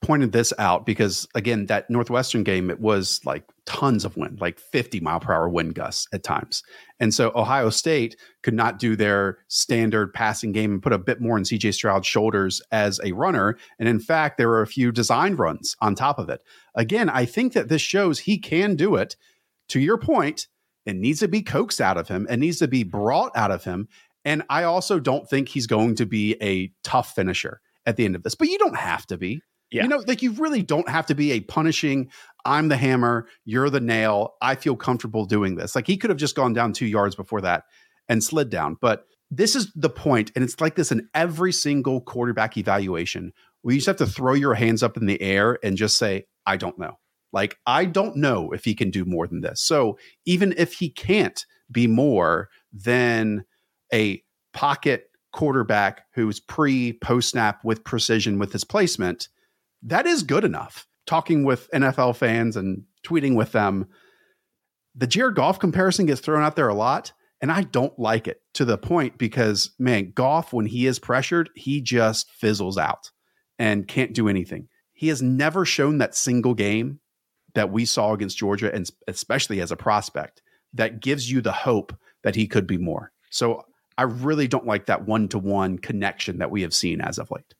pointed this out because, again, that Northwestern game, it was like tons of wind, like 50-mile-per-hour wind gusts at times. And so Ohio State could not do their standard passing game and put a bit more in CJ Stroud's shoulders as a runner. And in fact, there were a few designed runs on top of it. Again, I think that this shows he can do it. To your point, it needs to be coaxed out of him. It needs to be brought out of him. And I also don't think he's going to be a tough finisher at the end of this. But you don't have to be. Yeah. You know, like you really don't have to be a punishing, I'm the hammer, you're the nail, I feel comfortable doing this. Like he could have just gone down 2 yards before that and slid down. But this is the point, and it's like this in every single quarterback evaluation, where you just have to throw your hands up in the air and just say, I don't know. Like, I don't know if he can do more than this. So even if he can't be more than a pocket quarterback who's post snap with precision with his placement, that is good enough. Talking with NFL fans and tweeting with them, the Jared Goff comparison gets thrown out there a lot, and I don't like it to the point because, man, Goff, when he is pressured, he just fizzles out and can't do anything. He has never shown that single game that we saw against Georgia, and especially as a prospect, that gives you the hope that he could be more. So I really don't like that one-to-one connection that we have seen as of late.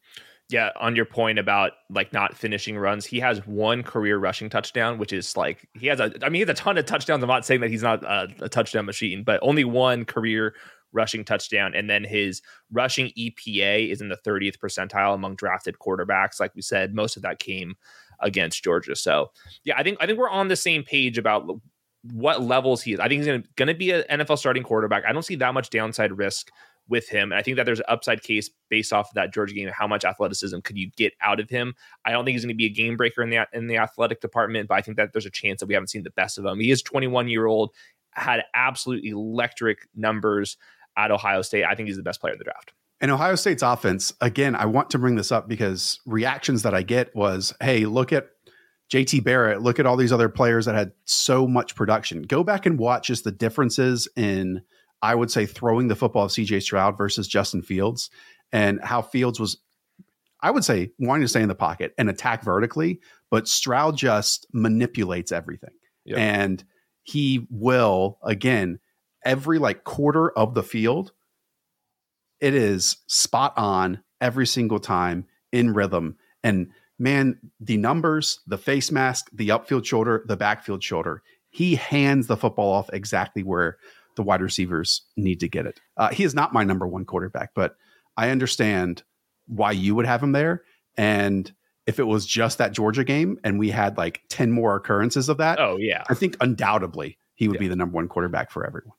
Yeah, on your point about like not finishing runs, he has one career rushing touchdown, which is like he has a ton of touchdowns. I'm not saying that he's not a touchdown machine, but only one career rushing touchdown. And then his rushing EPA is in the 30th percentile among drafted quarterbacks. Like we said, most of that came against Georgia. So yeah, I think we're on the same page about what levels he is. I think he's going to be an NFL starting quarterback. I don't see that much downside risk with him. And I think that there's an upside case based off of that Georgia game. How much athleticism could you get out of him? I don't think he's going to be a game breaker in the athletic department, but I think that there's a chance that we haven't seen the best of him. He is 21-year-old, had absolute electric numbers at Ohio State. I think he's the best player in the draft. And Ohio State's offense, again, I want to bring this up because reactions that I get was, hey, look at JT Barrett, look at all these other players that had so much production. Go back and watch just the differences in, I would say, throwing the football of CJ Stroud versus Justin Fields, and how Fields was, I would say, wanting to stay in the pocket and attack vertically, but Stroud just manipulates everything. Yep. And he will, again, every like quarter of the field, it is spot on every single time in rhythm. And man, the numbers, the face mask, the upfield shoulder, the backfield shoulder, he hands the football off exactly where the wide receivers need to get it. He is not my number one quarterback, but I understand why you would have him there. And if it was just that Georgia game and we had like 10 more occurrences of that, oh yeah, I think undoubtedly he would be the number one quarterback for everyone.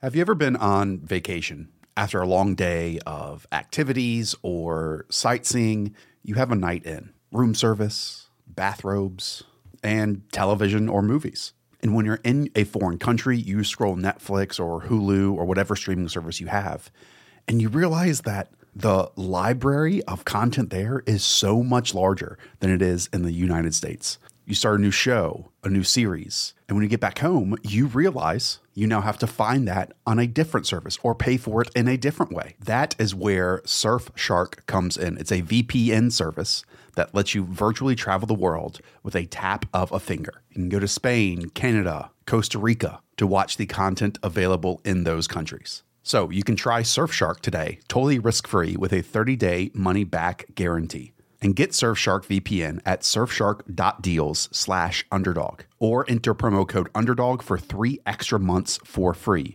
Have you ever been on vacation after a long day of activities or sightseeing? you have a night in. Room service, bathrobes, and television or movies. And when you're in a foreign country, you scroll Netflix or Hulu or whatever streaming service you have, and you realize that the library of content there is so much larger than it is in the United States. You start a new show, a new series, and when you get back home, you realize you now have to find that on a different service or pay for it in a different way. That is where Surfshark comes in. It's a VPN service that lets you virtually travel the world with a tap of a finger. You can go to Spain, Canada, Costa Rica to watch the content available in those countries. So you can try Surfshark today, totally risk-free with a 30-day money-back guarantee. And get Surfshark VPN at surfshark.deals/underdog or enter promo code underdog for 3 extra months for free.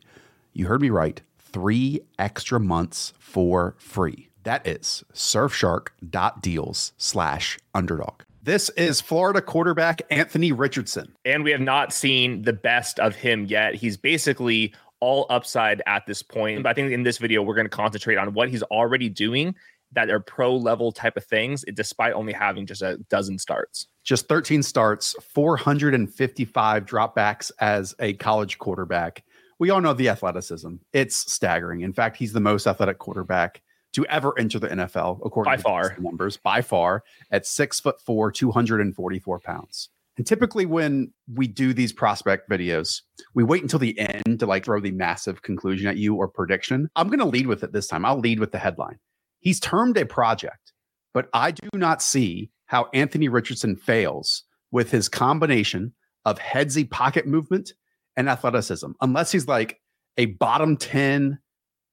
You heard me right, 3 extra months for free. That is surfshark.deals/underdog. This is Florida quarterback Anthony Richardson. And we have not seen the best of him yet. He's basically all upside at this point. But I think in this video, we're going to concentrate on what he's already doing that are pro level type of things, despite only having just a dozen starts. Just 13 starts, 455 dropbacks as a college quarterback. We all know the athleticism. It's staggering. In fact, he's the most athletic quarterback to ever enter the NFL, according to the numbers, by far, at 6'4", 244 pounds. And typically when we do these prospect videos, we wait until the end to like throw the massive conclusion at you or prediction. I'm going to lead with it this time. I'll lead with the headline. He's termed a project, but I do not see how Anthony Richardson fails with his combination of headsy pocket movement and athleticism, unless he's like a bottom 10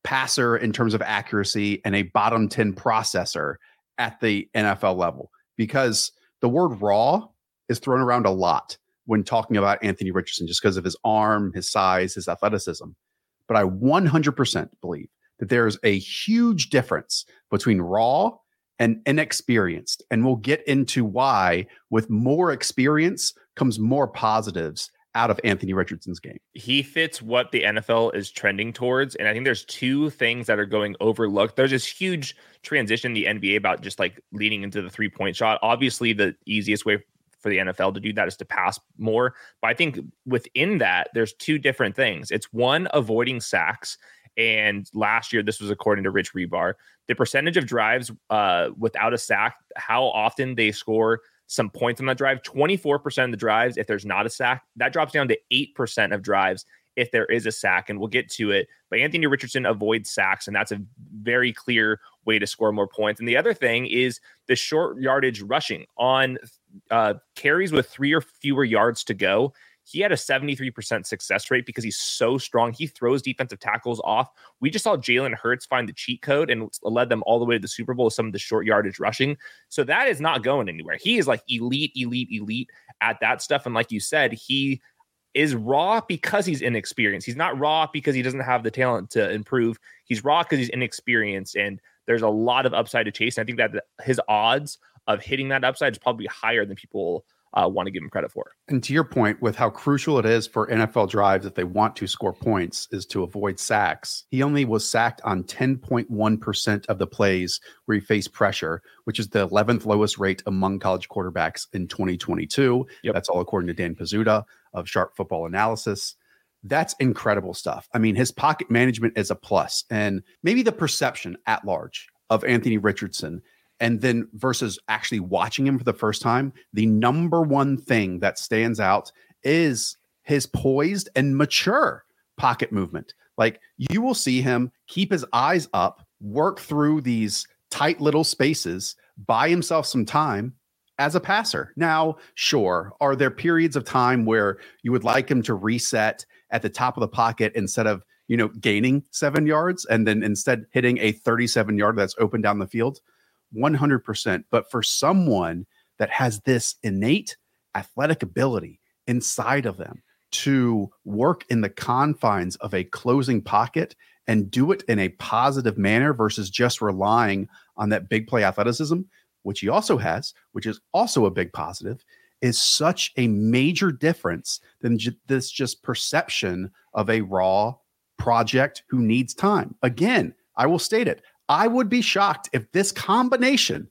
passer in terms of accuracy and a bottom 10 processor at the NFL level, because the word raw is thrown around a lot when talking about Anthony Richardson just because of his arm, his size, his athleticism. But I 100% believe that there's a huge difference between raw and inexperienced. And we'll get into why with more experience comes more positives out of Anthony Richardson's game. He fits what the NFL is trending towards. And I think there's two things that are going overlooked. There's this huge transition in the NBA about just like leaning into the 3-point shot. Obviously the easiest way for the NFL to do that is to pass more. But I think within that, there's two different things. It's one, avoiding sacks. And last year, this was according to Rich Rebar, the percentage of drives without a sack, how often they score some points on that drive, 24% of the drives, if there's not a sack, that drops down to 8% of drives if there is a sack, and we'll get to it. But Anthony Richardson avoids sacks, and that's a very clear way to score more points. And the other thing is the short yardage rushing on carries with 3 or fewer yards to go. He had a 73% success rate because he's so strong. He throws defensive tackles off. We just saw Jalen Hurts find the cheat code and led them all the way to the Super Bowl with some of the short yardage rushing. So that is not going anywhere. He is like elite at that stuff. And like you said, he is raw because he's inexperienced. He's not raw because he doesn't have the talent to improve. He's raw because he's inexperienced. And there's a lot of upside to chase. And I think that his odds of hitting that upside is probably higher than people want to give him credit for. And to your point with how crucial it is for NFL drives if they want to score points is to avoid sacks. He only was sacked on 10.1% of the plays where he faced pressure, which is the 11th lowest rate among college quarterbacks in 2022. Yep. That's all according to Dan Pizzuta of Sharp Football Analysis. That's incredible stuff. I mean, his pocket management is a plus, and maybe the perception at large of Anthony Richardson and then versus actually watching him for the first time, the number one thing that stands out is his poised and mature pocket movement. Like you will see him keep his eyes up, work through these tight little spaces, buy himself some time as a passer. Now, sure, are there periods of time where you would like him to reset at the top of the pocket instead of, you know, gaining 7 yards and then instead hitting a 37-yarder that's open down the field? 100%. But for someone that has this innate athletic ability inside of them to work in the confines of a closing pocket and do it in a positive manner versus just relying on that big play athleticism, which he also has, which is also a big positive, is such a major difference than this just perception of a raw project who needs time. Again, I will state it. I would be shocked if this combination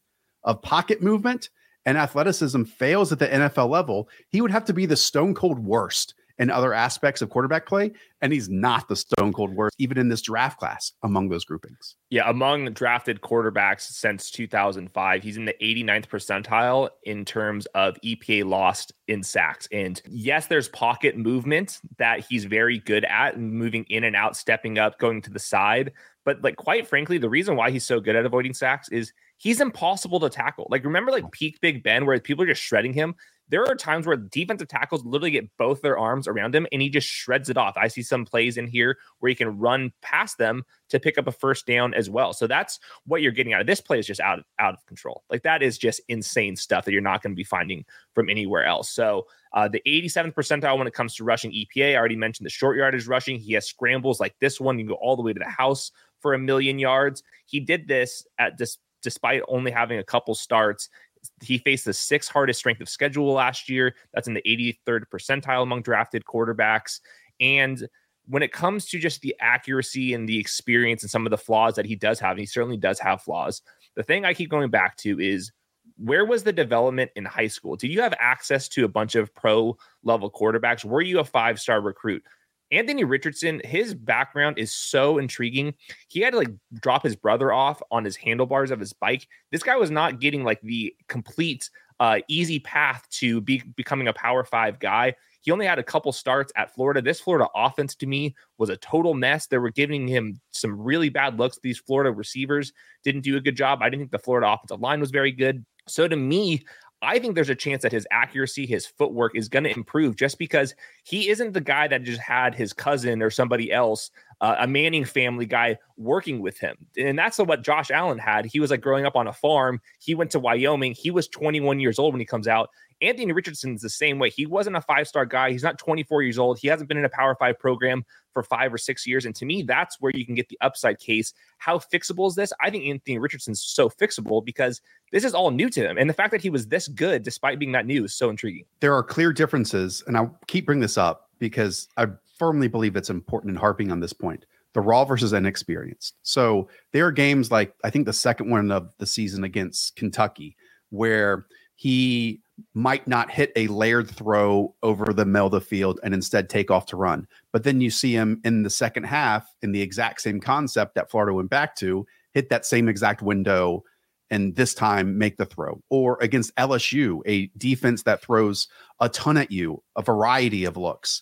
of pocket movement and athleticism fails at the NFL level, he would have to be the stone cold worst in other aspects of quarterback play. And he's not the stone cold worst, even in this draft class among those groupings. Yeah. Among the drafted quarterbacks since 2005, he's in the 89th percentile in terms of EPA lost in sacks. And yes, there's pocket movement that he's very good at, moving in and out, stepping up, going to the side. But like, quite frankly, the reason why he's so good at avoiding sacks is he's impossible to tackle. Like, remember like peak Big Ben where people are just shredding him? There are times where defensive tackles literally get both their arms around him and he just shreds it off. I see some plays in here where he can run past them to pick up a first down as well. So that's what you're getting out of this play, is just out of control. Like, that is just insane stuff that you're not going to be finding from anywhere else. So the 87th percentile when it comes to rushing EPA, I already mentioned the short yardage rushing. He has scrambles like this one. You can go all the way to the house for 1,000,000 yards. He did this at this despite only having a couple starts. He faced the 6th hardest strength of schedule last year. That's in the 83rd percentile among drafted quarterbacks. And when it comes to just the accuracy and the experience and some of the flaws that he does have, and he certainly does have flaws, the thing I keep going back to is, where was the development in high school? Did you have access to a bunch of pro level quarterbacks? Were you a 5-star recruit? Anthony Richardson, his background is so intriguing. He had to like drop his brother off on his handlebars of his bike. This guy was not getting like the complete easy path to becoming a Power 5 guy. He only had a couple starts at Florida. This Florida offense to me was a total mess. They were giving him some really bad looks. These Florida receivers didn't do a good job. I didn't think the Florida offensive line was very good. So to me, I think there's a chance that his accuracy, his footwork is going to improve just because he isn't the guy that just had his cousin or somebody else, a Manning family guy, working with him. And that's what Josh Allen had. He was like growing up on a farm. He went to Wyoming. He was 21 years old when he comes out. Anthony Richardson's the same way. He wasn't a 5-star guy. He's not 24 years old. He hasn't been in a Power 5 program for 5 or 6 years. And to me, that's where you can get the upside case. How fixable is this? I think Anthony Richardson's so fixable because this is all new to him. And the fact that he was this good, despite being that new, is so intriguing. There are clear differences. And I keep bringing this up because I firmly believe it's important in harping on this point. The raw versus inexperienced. So there are games like, I think the second one of the season against Kentucky, where he might not hit a layered throw over the middle of the field and instead take off to run. But then you see him in the second half in the exact same concept that Florida went back to, hit that same exact window, and this time make the throw. Or against LSU, a defense that throws a ton at you, a variety of looks.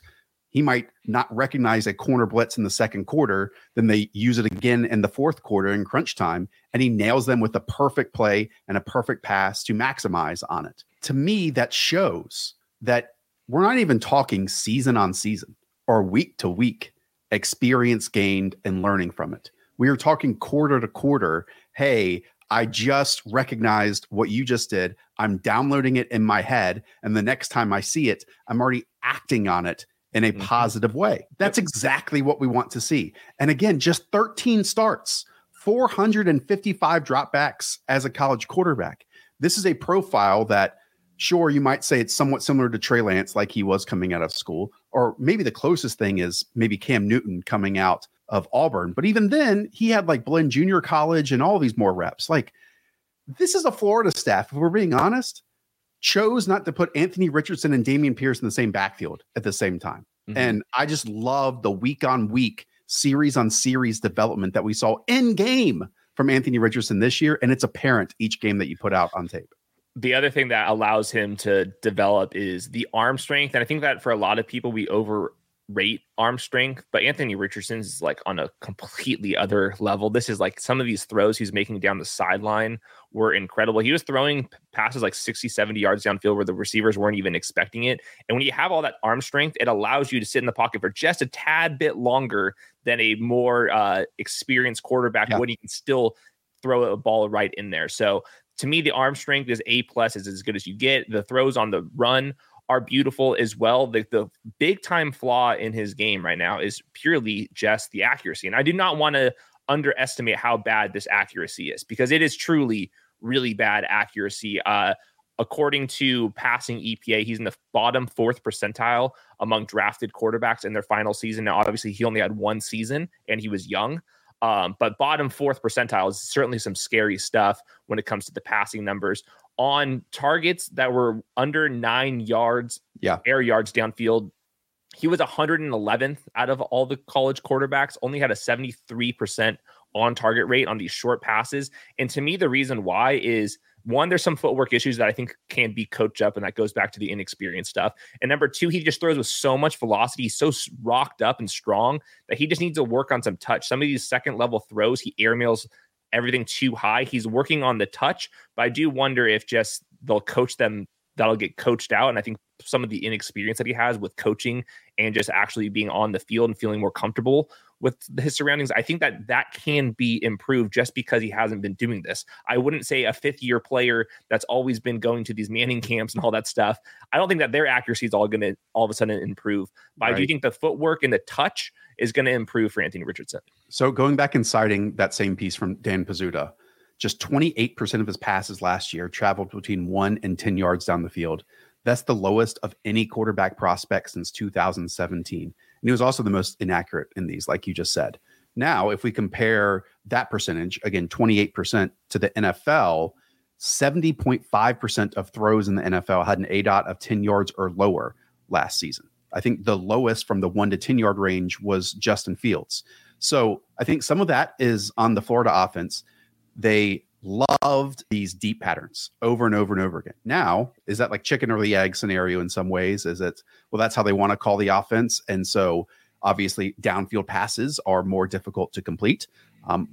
He might not recognize a corner blitz in the second quarter. Then they use it again in the fourth quarter in crunch time, and he nails them with a perfect play and a perfect pass to maximize on it. To me, that shows that we're not even talking season on season or week to week experience gained and learning from it. We are talking quarter to quarter. Hey, I just recognized what you just did. I'm downloading it in my head. And the next time I see it, I'm already acting on it in a positive way. That's exactly what we want to see. And again, just 13 starts, 455 dropbacks as a college quarterback. This is a profile that, sure, you might say it's somewhat similar to Trey Lance, like he was coming out of school, or maybe the closest thing is maybe Cam Newton coming out of Auburn. But even then, he had like Blinn Junior College and all these more reps. Like, this is a Florida staff, if we're being honest, chose not to put Anthony Richardson and Dameon Pierce in the same backfield at the same time. Mm-hmm. And I just love the week on week, series on series development that we saw in game from Anthony Richardson this year, and it's apparent each game that you put out on tape. The other thing that allows him to develop is the arm strength, and I think that for a lot of people, we overrate arm strength, but Anthony Richardson is like on a completely other level. This is like some of these throws he's making down the sideline were incredible. He was throwing passes like 60, 70 yards downfield where the receivers weren't even expecting it. And when you have all that arm strength, it allows you to sit in the pocket for just a tad bit longer than a more experienced quarterback when he can still throw a ball right in there. So to me, the arm strength is A+, is as good as you get. The throws on the run are beautiful as well. The big time flaw in his game right now is purely just the accuracy. And I do not want to underestimate how bad this accuracy is, because it is truly really bad accuracy. According to passing EPA, he's in the bottom 4th percentile among drafted quarterbacks in their final season. Now, obviously he only had one season and he was young. But bottom fourth percentile is certainly some scary stuff when it comes to the passing numbers. On targets that were under 9 yards, air yards downfield, he was 111th out of all the college quarterbacks, only had a 73% on target rate on these short passes. And to me, the reason why is, one, there's some footwork issues that I think can be coached up, and that goes back to the inexperienced stuff. And number two, he just throws with so much velocity. He's so rocked up and strong that he just needs to work on some touch. Some of these second level throws, he airmails everything too high. He's working on the touch, but I do wonder if just they'll coach them, that'll get coached out. And I think some of the inexperience that he has with coaching and just actually being on the field and feeling more comfortable with his surroundings, I think that that can be improved just because he hasn't been doing this. I wouldn't say a fifth-year player that's always been going to these Manning camps and all that stuff, I don't think that their accuracy is all going to all of a sudden improve. But I do think the footwork and the touch is going to improve for Anthony Richardson. So going back and citing that same piece from Dan Pizzuta, just 28% of his passes last year traveled between 1 and 10 yards down the field. That's the lowest of any quarterback prospect since 2017. And he was also the most inaccurate in these, like you just said. Now, if we compare that percentage, again, 28% to the NFL, 70.5% of throws in the NFL had an ADOT of 10 yards or lower last season. I think the lowest from the 1 to 10 yard range was Justin Fields. So I think some of that is on the Florida offense. They loved these deep patterns over and over and over again. Now, is that like chicken or the egg scenario in some ways? Is it, well, that's how they want to call the offense. And so obviously downfield passes are more difficult to complete.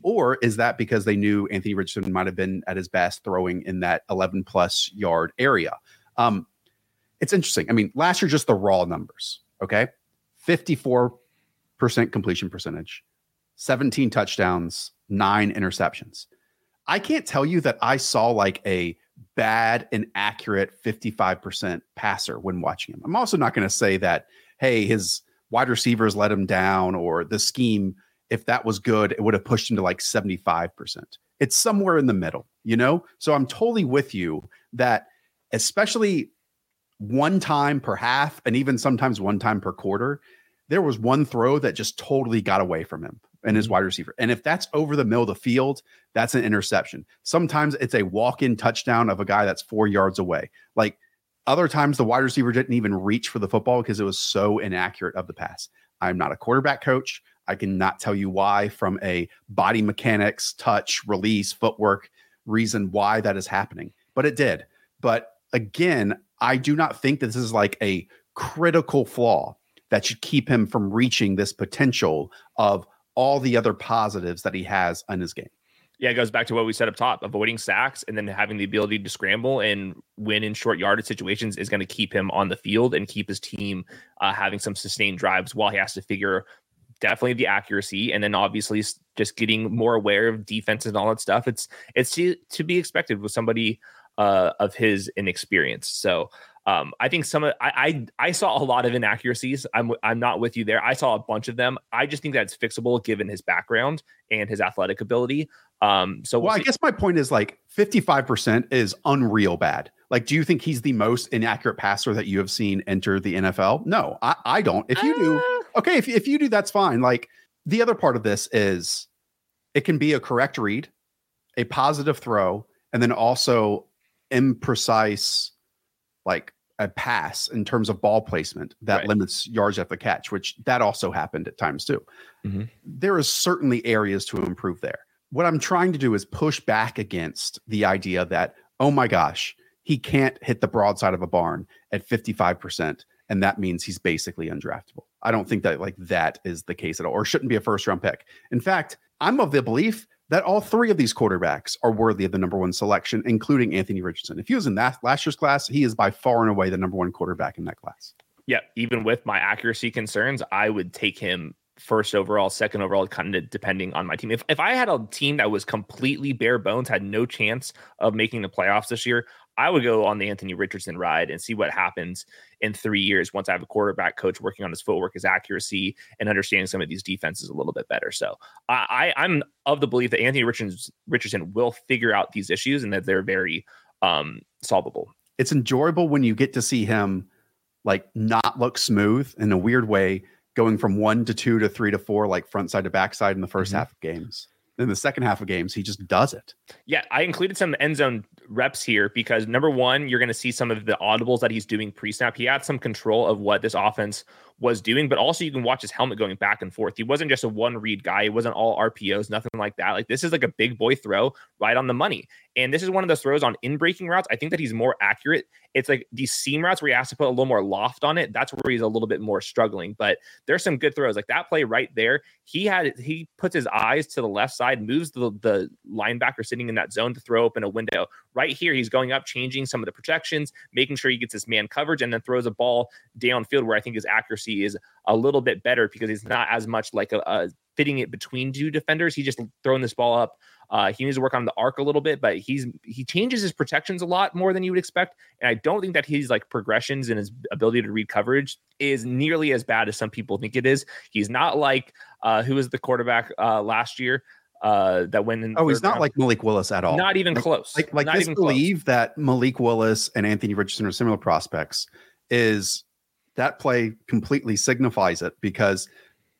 Or is that because they knew Anthony Richardson might have been at his best throwing in that 11 plus yard area? It's interesting. I mean, last year, just the raw numbers, okay? 54% completion percentage, 17 touchdowns, 9 interceptions. I can't tell you that I saw like a bad and accurate 55% passer when watching him. I'm also not going to say that, hey, his wide receivers let him down or the scheme, if that was good, it would have pushed him to like 75%. It's somewhere in the middle, you know? So I'm totally with you that especially one time per half and even sometimes one time per quarter, there was one throw that just totally got away from him and his wide receiver. And if that's over the middle of the field, that's an interception. Sometimes it's a walk-in touchdown of a guy that's 4 yards away. Like other times the wide receiver didn't even reach for the football because it was so inaccurate of the pass. I'm not a quarterback coach. I cannot tell you why from a body mechanics, touch, release, footwork reason why that is happening, but it did. But again, I do not think that this is like a critical flaw that should keep him from reaching this potential of all the other positives that he has on his game. Yeah, it goes back to what we said up top, avoiding sacks and then having the ability to scramble and win in short yardage situations is going to keep him on the field and keep his team having some sustained drives while he has to figure definitely the accuracy. And then obviously just getting more aware of defenses and all that stuff. It's to be expected with somebody of his inexperience. So I think I saw a lot of inaccuracies. I'm not with you there. I saw a bunch of them. I just think that's fixable given his background and his athletic ability. I guess my point is like 55% is unreal bad. Like, do you think he's the most inaccurate passer that you have seen enter the NFL? No, I don't. If you do, okay. If you do, that's fine. Like the other part of this is it can be a correct read, a positive throw, and then also imprecise, like a pass in terms of ball placement that limits yards after the catch, which that also happened at times too. Mm-hmm. There is certainly areas to improve there. What I'm trying to do is push back against the idea that, oh my gosh, he can't hit the broadside of a barn at 55%. And that means he's basically undraftable. I don't think that like that is the case at all, or shouldn't be a first round pick. In fact, I'm of the belief that all three of these quarterbacks are worthy of the number one selection, including Anthony Richardson. If he was in that last year's class, he is by far and away the number one quarterback in that class. Yeah, even with my accuracy concerns, I would take him first overall, second overall, kind of depending on my team. If I had a team that was completely bare bones, had no chance of making the playoffs this year, I would go on the Anthony Richardson ride and see what happens in 3 years once I have a quarterback coach working on his footwork, his accuracy, and understanding some of these defenses a little bit better. So I'm of the belief that Anthony Richardson will figure out these issues and that they're very solvable. It's enjoyable when you get to see him like not look smooth in a weird way, going from 1 to 2 to 3 to 4, like front side to backside in the first half of games. In the second half of games, he just does it. Yeah, I included some end zone reps here because, number one, you're going to see some of the audibles that he's doing pre-snap. He had some control of what this offense was doing, but also you can watch his helmet going back and forth. He wasn't just a one-read guy. He wasn't all RPOs, nothing like that. Like, this is like a big boy throw right on the money. And this is one of those throws on in-breaking routes. I think that he's more accurate. It's like these seam routes where he has to put a little more loft on it. That's where he's a little bit more struggling. But there's some good throws. Like that play right there, he puts his eyes to the left side, moves the linebacker sitting in that zone to throw open a window. Right here, he's going up, changing some of the protections, making sure he gets his man coverage, and then throws a ball downfield where I think his accuracy is a little bit better because he's not as much like a fitting it between two defenders. He's just throwing this ball up. He needs to work on the arc a little bit, but he changes his protections a lot more than you would expect. And I don't think that his like progressions and his ability to read coverage is nearly as bad as some people think it is. He's not like who was the quarterback last year that went in. Oh, he's not round. Like Malik Willis at all. Not even like, close. Like not this even believe close. That Malik Willis and Anthony Richardson are similar prospects is that play completely signifies it because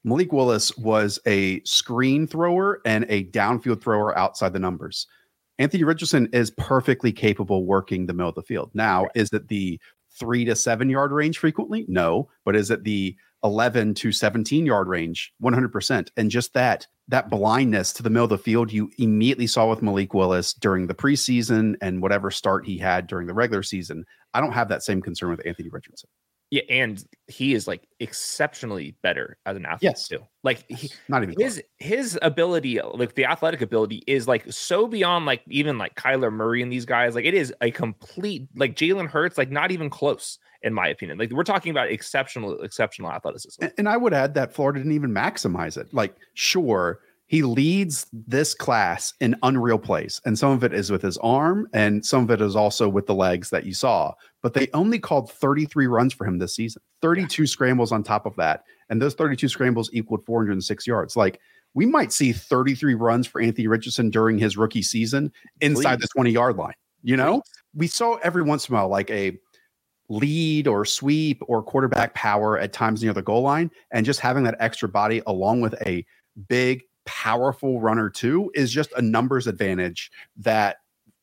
Malik Willis was a screen thrower and a downfield thrower outside the numbers. Anthony Richardson is perfectly capable working the middle of the field. Now, is it the 3 to 7 yard range frequently? No, but is it the 11 to 17 yard range? 100%. And just that blindness to the middle of the field you immediately saw with Malik Willis during the preseason and whatever start he had during the regular season. I don't have that same concern with Anthony Richardson. Yeah, and he is like exceptionally better as an athlete too. Like he, not even his ability, like the athletic ability, is like so beyond like even like Kyler Murray and these guys. Like it is a complete like Jalen Hurts, like not even close in my opinion. Like we're talking about exceptional athleticism. And I would add that Florida didn't even maximize it. Like sure, he leads this class in unreal plays, and some of it is with his arm, and some of it is also with the legs that you saw. But they only called 33 runs for him this season, 32 scrambles on top of that. And those 32 scrambles equaled 406 yards. Like we might see 33 runs for Anthony Richardson during his rookie season inside the 20 yard line. You know, we saw every once in a while, like a lead or sweep or quarterback power at times near the goal line. And just having that extra body along with a big, powerful runner too is just a numbers advantage that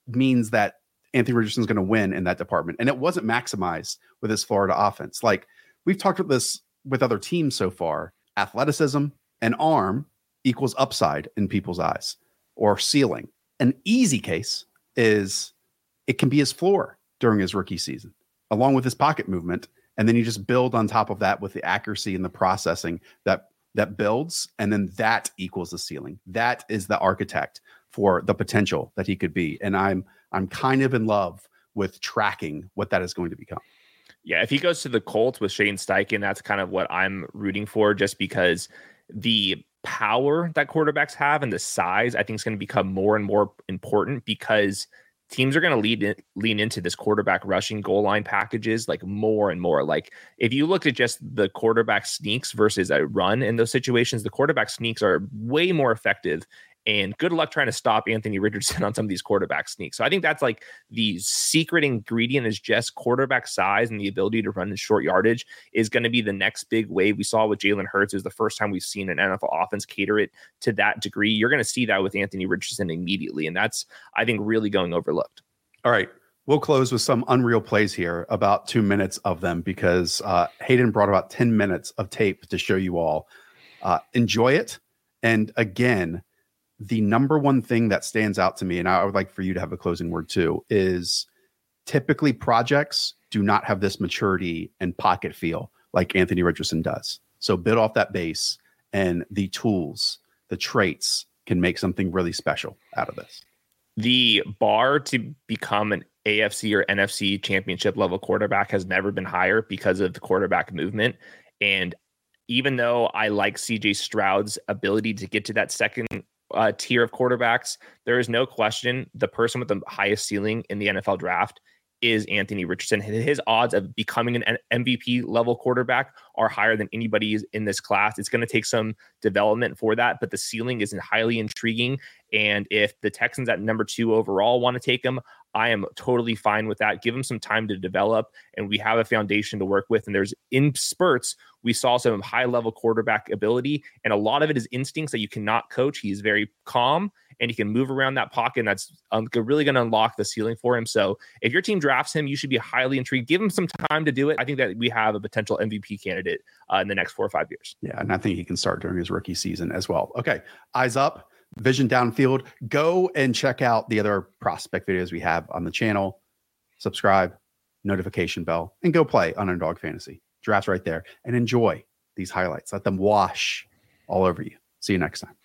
means that Anthony Richardson's going to win in that department. And it wasn't maximized with his Florida offense. Like we've talked about this with other teams so far, athleticism and arm equals upside in people's eyes or ceiling. An easy case is it can be his floor during his rookie season along with his pocket movement. And then you just build on top of that with the accuracy and the processing that builds, and then that equals the ceiling. That is the architect for the potential that he could be. And I'm kind of in love with tracking what that is going to become. Yeah, if he goes to the Colts with Shane Steichen, that's kind of what I'm rooting for, just because the power that quarterbacks have and the size, I think, is going to become more and more important because teams are going to lean into this quarterback rushing goal line packages like more and more. Like if you looked at just the quarterback sneaks versus a run in those situations, the quarterback sneaks are way more effective. And good luck trying to stop Anthony Richardson on some of these quarterback sneaks. So I think that's like the secret ingredient is just quarterback size, and the ability to run in short yardage is going to be the next big wave. We saw with Jalen Hurts. It was the first time we've seen an NFL offense cater it to that degree. You're going to see that with Anthony Richardson immediately. And that's, I think, really going overlooked. All right. We'll close with some unreal plays here, about 2 minutes of them, because Hayden brought about 10 minutes of tape to show you all. Enjoy it. And again, the number one thing that stands out to me, and I would like for you to have a closing word too, is typically projects do not have this maturity and pocket feel like Anthony Richardson does. So build off that base, and the tools, the traits can make something really special out of this. The bar to become an AFC or NFC championship level quarterback has never been higher because of the quarterback movement. And even though I like CJ Stroud's ability to get to that second tier of quarterbacks, there is no question the person with the highest ceiling in the NFL draft is Anthony Richardson. His odds of becoming an MVP level quarterback are higher than anybody's in this class. It's going to take some development for that, but the ceiling is highly intriguing. And if the Texans at number 2 overall want to take him, I am totally fine with that. Give him some time to develop, and we have a foundation to work with. And there's, in spurts, we saw some high-level quarterback ability, and a lot of it is instincts that you cannot coach. He's very calm, and he can move around that pocket, and that's really going to unlock the ceiling for him. So if your team drafts him, you should be highly intrigued. Give him some time to do it. I think that we have a potential MVP candidate in the next 4 or 5 years. Yeah, and I think he can start during his rookie season as well. Okay, eyes up, vision downfield. Go and check out the other prospect videos we have on the channel. Subscribe, notification bell, and go play on Underdog Fantasy. Draft's right there. And enjoy these highlights. Let them wash all over you. See you next time.